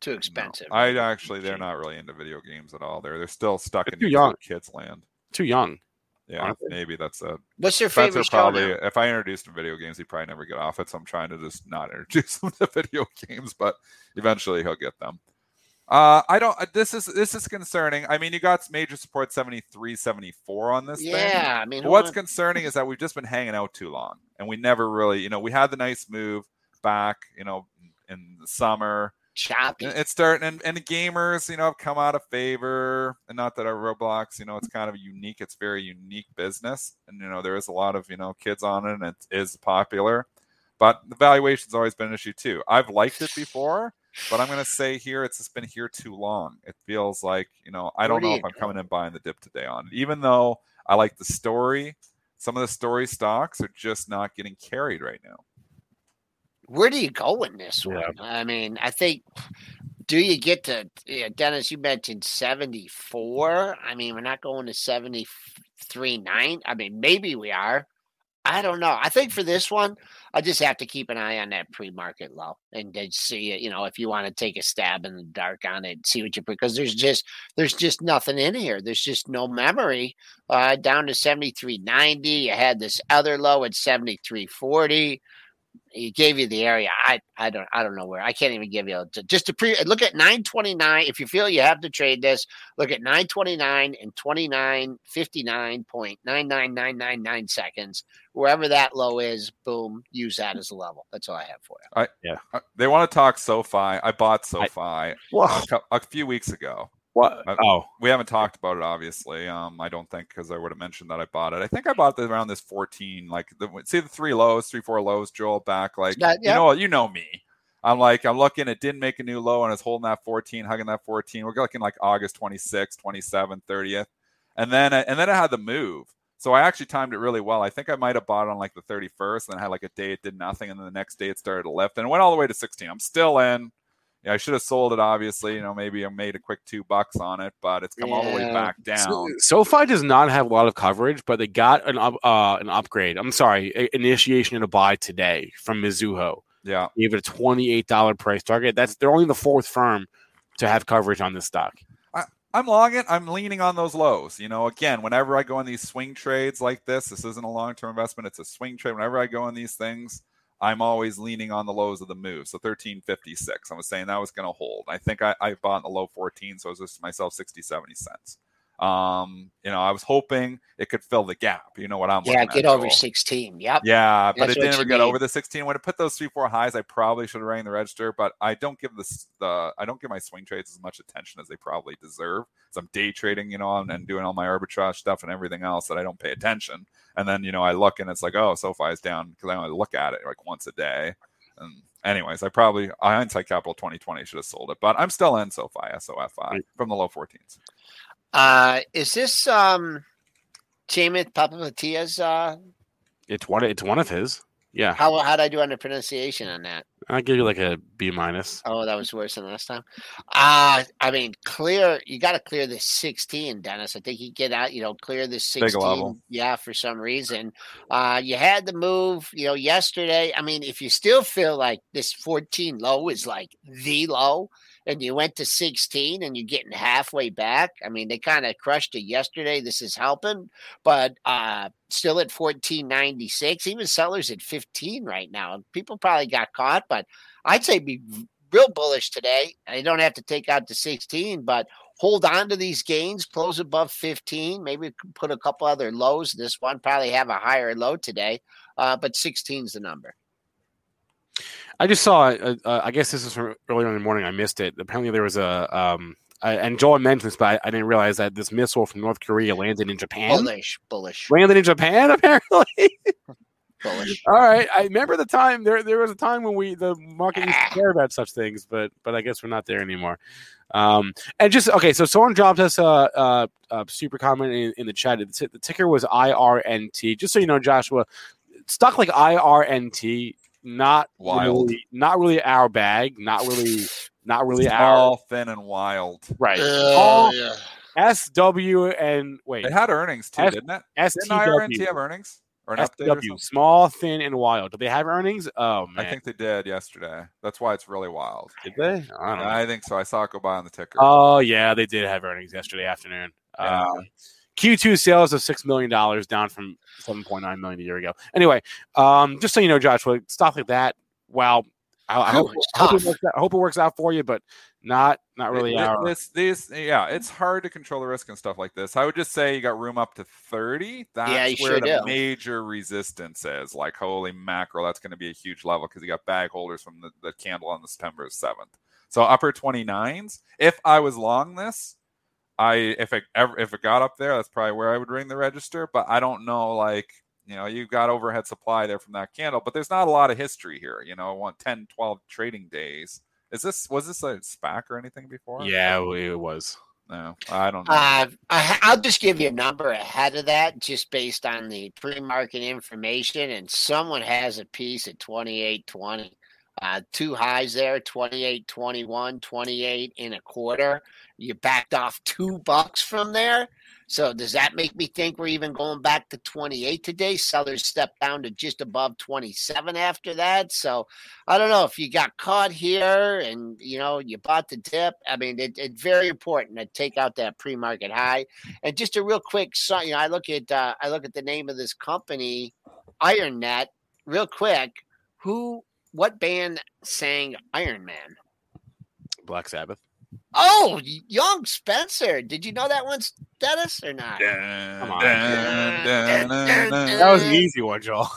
Too expensive. No. I actually, they're not really into video games at all. They're they're still stuck they're in young. kids land. Too young. Yeah, honestly. Maybe that's a. What's your Spencer favorite? Probably, show now? If I introduced him to video games, he'd probably never get off it. So I'm trying to just not introduce him to video games, but eventually he'll get them. Uh, I don't. Uh, this is this is concerning. I mean, you got major support seventy-three, seventy-four on this yeah, thing. Yeah, I mean, what's on. Concerning is that we've just been hanging out too long, and we never really, you know, we had the nice move back, you know, in the summer. Choppy. It's starting, and, and the gamers, you know, have come out of favor, and not that our Roblox, you know, it's kind of unique. It's very unique business, and you know, there is a lot of you know kids on it, and it is popular, but the valuation's always been an issue too. I've liked it before. But I'm going to say here, it's just been here too long. It feels like, you know, I don't know if I'm coming and buying the dip today on it. Even though I like the story, some of the story stocks are just not getting carried right now. Where do you go in this one? Yeah. I mean, I think, do you get to, yeah, Dennis, you mentioned seventy-four. I mean, we're not going to seventy-three point nine. I mean, maybe we are. I don't know. I think for this one, I'll just have to keep an eye on that pre-market low and see, you know, if you want to take a stab in the dark on it, see what you, because there's just, there's just nothing in here. There's just no memory uh, down to seventy-three ninety. You had this other low at seventy-three forty. He gave you the area. I, I don't I don't know where. I can't even give you a, just a pre. Look at nine twenty-nine. If you feel you have to trade this, look at nine twenty-nine and twenty-nine fifty-nine point nine nine nine nine nine seconds. Wherever that low is, boom, use that as a level. That's all I have for you. I, yeah. I, they want to talk SoFi. I bought SoFi I, well, a, a few weeks ago. What? I, oh, we haven't talked about it, obviously. Um, I don't think, because I would have mentioned that I bought it. I think I bought it around this fourteen. Like, the, see the three lows, three, four lows, Joel, back. Like, not, yeah. you know, you know me. I'm like, I'm looking. It didn't make a new low, and it's holding that fourteen, hugging that fourteen. We're looking like August twenty-sixth, twenty-seventh, thirtieth, and then and then it had the move. So I actually timed it really well. I think I might have bought on like the thirty-first, and then I had like a day it did nothing, and then the next day it started to lift, and it went all the way to sixteen. I'm still in. Yeah, I should have sold it, obviously. You know, maybe I made a quick two bucks on it, but it's come yeah. all the way back down. So, SoFi does not have a lot of coverage, but they got an uh, an upgrade. I'm sorry, a- initiation and a buy today from Mizuho. Yeah, they gave it a twenty-eight dollars price target. That's they're only the fourth firm to have coverage on this stock. I, I'm long it. I'm leaning on those lows. You know, again, whenever I go on these swing trades like this, this isn't a long term investment. It's a swing trade. Whenever I go on these things, I'm always leaning on the lows of the move. So thirteen fifty-six, I was saying that was going to hold. I think I, I bought in the low fourteen, so I was just myself sixty, seventy cents. Um, you know, I was hoping it could fill the gap. You know what I'm yeah, looking at? Yeah, get over sixteen. Yep. Yeah, but that's it didn't ever get need. over the sixteen. When it put those three, four highs, I probably should have rang the register, but I don't give this the I don't give my swing trades as much attention as they probably deserve. So I'm day trading, you know, and, and doing all my arbitrage stuff and everything else that I don't pay attention. And then, you know, I look and it's like, oh, SoFi is down, because I only look at it like once a day. And anyways, I probably I hindsight capital twenty twenty should have sold it, but I'm still in SoFi, S O F I, from the low fourteens. Uh, is this um, Chamath Palihapitiya's? Uh, it's one. It's one of his. Yeah. How how did I do on the pronunciation on that? I'll give you like a B minus. Oh, that was worse than last time. Uh I mean, clear. You got to clear the sixteen, Dennis. I think you get out. You know, clear the sixteen. Yeah, for some reason, uh, you had the move. You know, yesterday. I mean, if you still feel like this fourteen low is like the low, and you went to sixteen and you're getting halfway back. I mean, they kind of crushed it yesterday. This is helping, but uh, still at fourteen ninety-six, even sellers at fifteen right now. People probably got caught, but I'd say be real bullish today. I don't have to take out the sixteen, but hold on to these gains, close above fifteen. Maybe put a couple other lows. This one probably have a higher low today, uh, but sixteen is the number. I just saw, uh, uh, I guess this was from earlier in the morning. I missed it. Apparently there was a, um, I, and Joel mentioned this, but I, I didn't realize that this missile from North Korea landed in Japan. Bullish, bullish. Landed in Japan, apparently. Bullish. All right. I remember the time, there there was a time when we, the market used to care about such things, but but I guess we're not there anymore. Um, and just, okay, so someone dropped us a, a, a super comment in, in the chat. The, t- the ticker was I R N T. Just so you know, Joshua, stuck like I R N T. Not wild, really, not really our bag. Not really, not really it's our all thin and wild. Right. Uh, all yeah. S W and wait, it had earnings too, F- didn't it? S T W. Didn't I R N T have earnings or an S W, update? Or something? Small, thin, and wild. Did they have earnings? Oh man, I think they did yesterday. That's why it's really wild. Did they? I don't yeah, know. I think so. I saw it go by on the ticker. Oh yeah, they did have earnings yesterday afternoon. Yeah. Uh, Q two sales of six million dollars, down from seven point nine million dollars a year ago. Anyway, um, just so you know, Joshua, stuff like that. Wow. I, I, hope, I, hope it works out, I hope it works out for you, but not not really. It, our... this, these, yeah, it's hard to control the risk and stuff like this. I would just say you got room up to thirty. That's yeah, where sure the do. major resistance is. Like, holy mackerel, that's going to be a huge level because you got bag holders from the, the candle on the September seventh. So upper twenty-nines. If I was long this, I if it ever if it got up there, that's probably where I would ring the register. But I don't know, like, you know, you've got overhead supply there from that candle, but there's not a lot of history here. You know, one, ten, twelve trading days. Is this was this a SPAC or anything before? Yeah, it was. No, I don't know. Uh, I, I'll just give you a number ahead of that just based on the pre-market information. And someone has a piece at twenty-eight twenty. Uh, two highs there, twenty-eight twenty-one, twenty-eight and a quarter. You backed off two bucks from there. So does that make me think we're even going back to twenty-eight today? Sellers stepped down to just above twenty-seven after that. So I don't know if you got caught here and, you know, you bought the dip. I mean, it's it very important to take out that pre-market high. And just a real quick, so, you know, I look at uh, I look at the name of this company, I R N T, real quick. Who, what band sang Iron Man? Black Sabbath. Oh, Young Spencer. Did you know that one's Dennis or not? Dun, Come on. Dun, dun, dun, dun, dun. That was an easy one, y'all.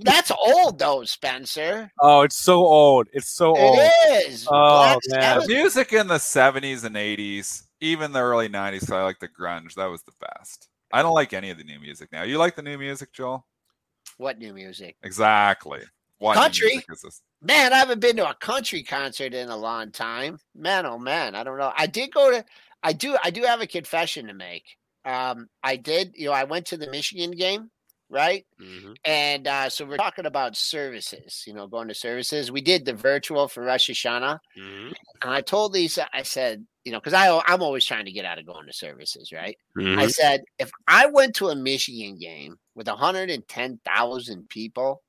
That's old, though, Spencer. Oh, it's so old. It's so it old. It is. Oh, man. Was- music in the seventies and eighties, even the early nineties, so I like the grunge. That was the best. I don't like any of the new music now. You like the new music, Joel? What new music? Exactly. What country? Man, I haven't been to a country concert in a long time. Man, oh man, I don't know. I did go to, I do, I do have a confession to make. Um, I did, you know, I went to the Michigan game, right? Mm-hmm. And uh, so we're talking about services, you know, going to services. We did the virtual for Rosh Hashanah, mm-hmm. and I told Lisa, I said, you know, because I, I'm always trying to get out of going to services, right? Mm-hmm. I said, if I went to a Michigan game with one hundred ten thousand people,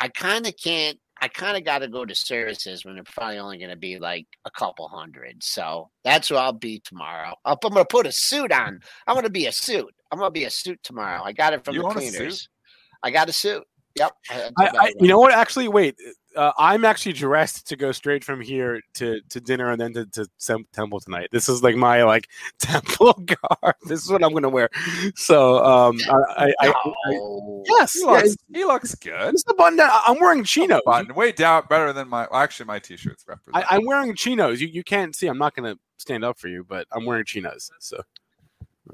I kind of can't. I kind of got to go to services when they're probably only going to be like a couple hundred. So that's what I'll be tomorrow. I'll, I'm going to put a suit on. I'm going to be a suit. I'm going to be a suit tomorrow. I got it from you the cleaners. I got a suit. Yep. I, I, you know what? Actually, wait. Uh, I'm actually dressed to go straight from here to, to dinner and then to, to some temple tonight. This is like my like temple garb. This is what I'm going to wear. So um, I, I, no. I, I yes, he looks, yeah, he looks good. It's the button down. I'm wearing chinos. Button, way down, better than my. Well, actually, my t-shirt's represent. I, I'm wearing chinos. You you can't see. I'm not going to stand up for you, but I'm wearing chinos. So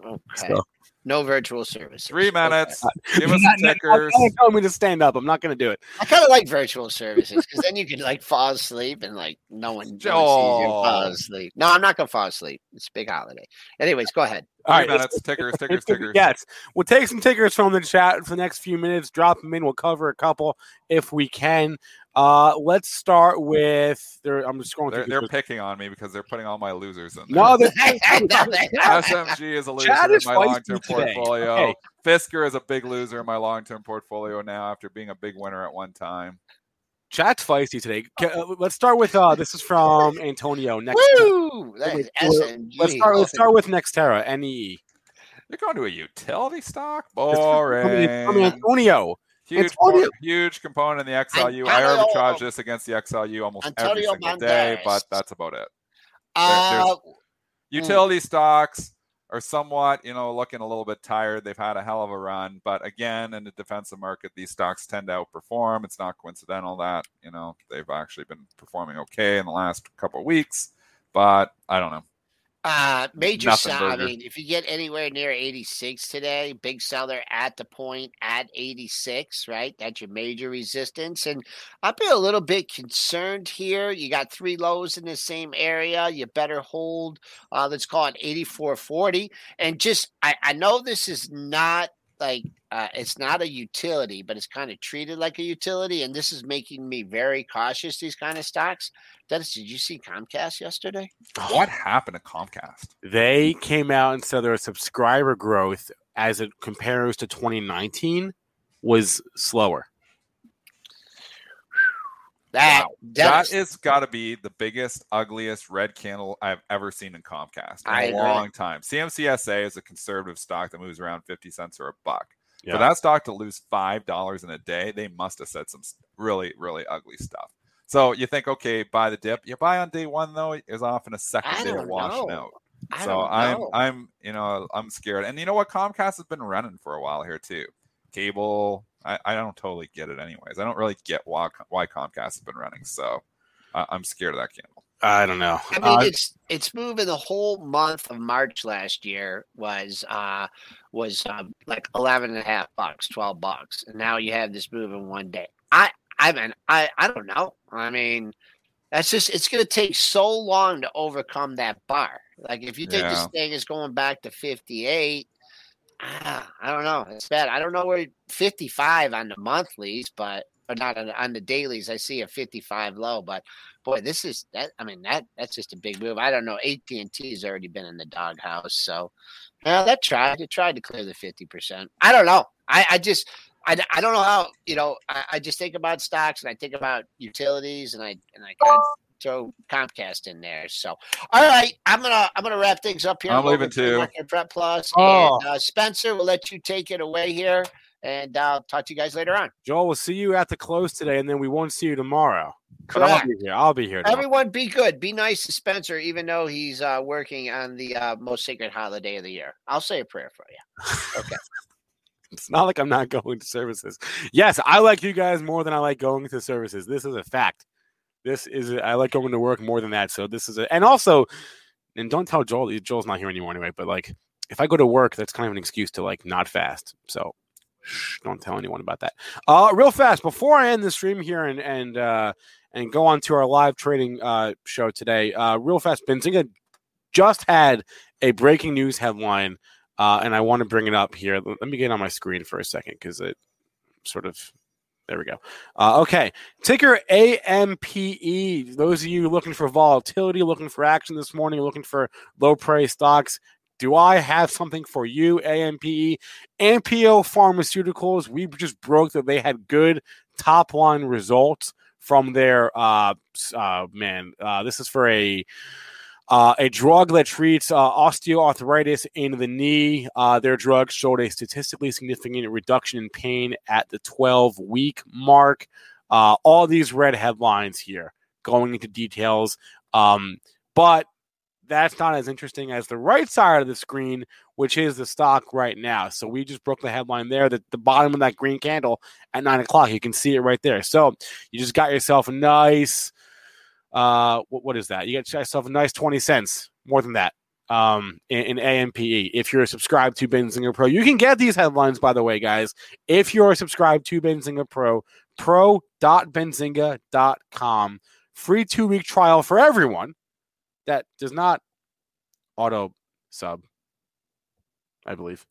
okay. So. No virtual service. Three minutes. Okay. Give us the tickers. You told me to stand up. I'm not going to do it. I kind of like virtual services because then you can like fall asleep and like no one sees you fall asleep. No, I'm not going to fall asleep. It's a big holiday. Anyways, go ahead. All right, minutes, it's, tickers, it's, tickers, it's, tickers. Yes, we'll take some tickers from the chat for the next few minutes. Drop them in. We'll cover a couple if we can. Uh, let's start with. I'm just scrolling. They're, they're picking on me because they're putting all my losers in there. No, S M G is a loser Chad in my long-term portfolio. Okay. Fisker is a big loser in my long-term portfolio now after being a big winner at one time. Chat's feisty today. Let's start with uh, this is from Antonio. Next, woo! Let's start. Let's start with Nextera. N E E. You're going to a utility stock. Boring. From Antonio. Huge, Antonio. huge component in the X L U. Antonio, I arbitrage this against the X L U almost Antonio every single Mondays. day, but that's about it. Uh, utility mm. stocks are somewhat, you know, looking a little bit tired. They've had a hell of a run, but again, in the defensive market, these stocks tend to outperform. It's not coincidental that, you know, they've actually been performing okay in the last couple of weeks, but I don't know. Uh, major sell. I mean, if you get anywhere near eighty-six today, big seller at the point at eighty-six, right? That's your major resistance. And I'd be a little bit concerned here. You got three lows in the same area. You better hold, uh, let's call it eighty-four forty. And just, I, I know this is not like, uh, it's not a utility, but it's kind of treated like a utility. And this is making me very cautious, these kind of stocks. Dennis, did you see Comcast yesterday? What happened to Comcast? They came out and said their subscriber growth as it compares to twenty nineteen was slower. That, wow. Dennis, that is got to be the biggest, ugliest red candle I've ever seen in Comcast in I a agree. long time. C M C S A is a conservative stock that moves around fifty cents or a buck. Yeah. For that stock to lose five dollars in a day, they must have said some really, really ugly stuff. So you think, okay, buy the dip. You buy on day one though, is often a second day of washing out. I so I'm, I'm, you know, I'm scared. And you know what? Comcast has been running for a while here too. Cable, I, I don't totally get it, anyways. I don't really get why why Comcast has been running. So uh, I'm scared of that candle. I don't know. I mean, uh, it's it's moving. The whole month of March last year was uh was uh, like eleven and a half bucks, twelve bucks, and now you have this move in one day. I. I mean, I, I don't know. I mean, that's just, it's going to take so long to overcome that bar. Like, if you think yeah. this thing is going back to fifty-eight, ah, I don't know. It's bad. I don't know where fifty-five on the monthlies, but or not on, on the dailies. I see a fifty-five low, but boy, this is that. I mean, that that's just a big move. I don't know. A T and T's already been in the doghouse, so well, that tried. It tried to clear the fifty percent. I don't know. I, I just. I, I don't know how, you know, I, I just think about stocks and I think about utilities and I and I kind of throw Comcast in there. So, all right, I'm gonna I'm gonna wrap things up here. I'm leaving too. Prep Plus. Oh. And, uh, Spencer, we'll let you take it away here, and I'll talk to you guys later on. Joel, we'll see you at the close today, and then we won't see you tomorrow. Correct. I'll be here. I'll be here. Everyone, be good. Be nice to Spencer, even though he's uh, working on the uh, most sacred holiday of the year. I'll say a prayer for you. Okay. It's not like I'm not going to services. Yes, I like you guys more than I like going to services. This is a fact. This is a, I like going to work more than that. So this is a, and also, and don't tell Joel. Joel's not here anymore anyway. But like, if I go to work, that's kind of an excuse to like not fast. So shh, don't tell anyone about that. Uh, real fast before I end the stream here and and uh, and go on to our live trading uh, show today. Uh, real fast, Benzinga just had a breaking news headline. Uh, and I want to bring it up here. Let me get on my screen for a second because it sort of – there we go. Uh, okay, ticker A M P E. Those of you looking for volatility, looking for action this morning, looking for low-price stocks, do I have something for you, A M P E? Ampio Pharmaceuticals, we just broke that they had good top-line results from their uh, – uh, man, uh, this is for a – Uh, a drug that treats uh, osteoarthritis in the knee. Uh, their drug showed a statistically significant reduction in pain at the twelve-week mark. Uh, all these red headlines here going into details. Um, but that's not as interesting as the right side of the screen, which is the stock right now. So we just broke the headline there, that the bottom of that green candle at nine o'clock. You can see it right there. So you just got yourself a nice... Uh, what, what is that? You get yourself a nice twenty cents, more than that, um, in, in A M P E. If you're subscribed to Benzinga Pro, you can get these headlines, by the way, guys. If you're subscribed to Benzinga Pro, pro dot benzinga dot com. Free two-week trial for everyone that does not auto-sub, I believe.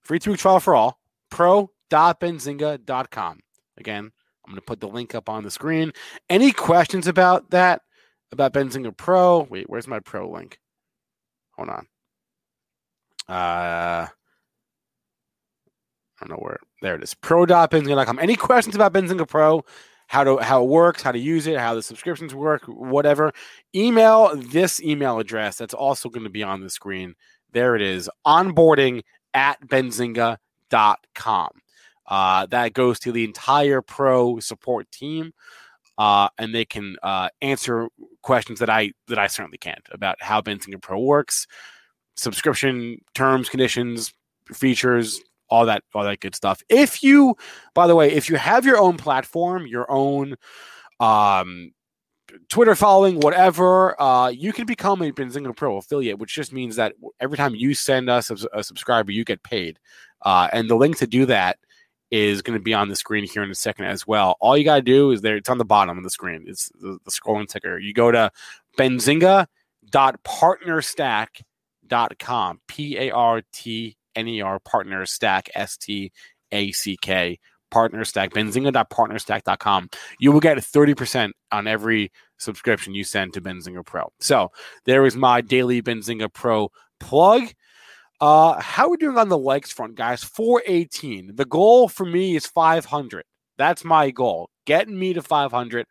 Free two-week trial for all, pro dot benzinga dot com. Again, I'm going to put the link up on the screen. Any questions about that, about Benzinga Pro? Wait, where's my Pro link? Hold on. Uh, I don't know where. There it is. pro dot benzinga dot com. Any questions about Benzinga Pro? How to how it works, how to use it, how the subscriptions work, whatever. Email this email address. That's also going to be on the screen. There it is. onboarding at benzinga dot com. Uh, that goes to the entire Pro support team, uh, and they can uh, answer questions that I that I certainly can't about how Benzinga Pro works, subscription terms, conditions, features, all that all that good stuff. If you, by the way, if you have your own platform, your own um, Twitter following, whatever, uh, you can become a Benzinga Pro affiliate, which just means that every time you send us a, a subscriber, you get paid, uh, and the link to do that is going to be on the screen here in a second as well. All you got to do is there. It's on the bottom of the screen. It's the, the scrolling ticker. You go to benzinga dot partnerstack dot com. P A R T N E R, partnerstack, S T A C K, partnerstack, benzinga dot partnerstack dot com. You will get thirty percent on every subscription you send to Benzinga Pro. So there is my daily Benzinga Pro plug. Uh, how are we doing on the likes front, guys? four eighteen. The goal for me is five hundred. That's my goal. Getting me to five hundred,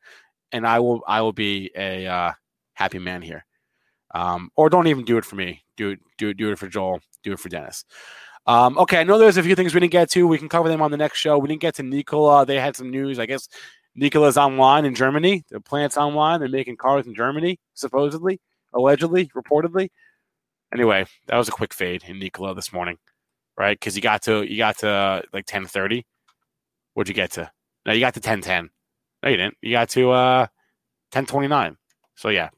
and I will I will be a uh, happy man here. Um, or don't even do it for me. Do it do it do it for Joel. Do it for Dennis. Um, okay, I know there's a few things we didn't get to. We can cover them on the next show. We didn't get to Nikola. They had some news. I guess Nikola's online in Germany. The plant's online. They're making cars in Germany, supposedly, allegedly, reportedly. Anyway, that was a quick fade in Nikola this morning, right? Because you got to you got to uh, like ten thirty. What'd you get to? No, you got to ten ten. No, you didn't. You got to uh, ten twenty nine. So yeah,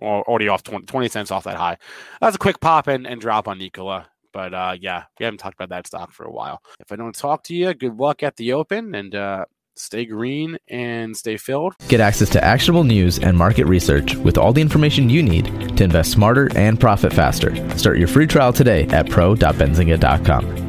already off twenty, twenty cents off that high. That was a quick pop and, and drop on Nikola. But uh, yeah, we haven't talked about that stock for a while. If I don't talk to you, good luck at the open and. Uh, Stay green and stay filled. Get access to actionable news and market research with all the information you need to invest smarter and profit faster. Start your free trial today at pro dot benzinga dot com.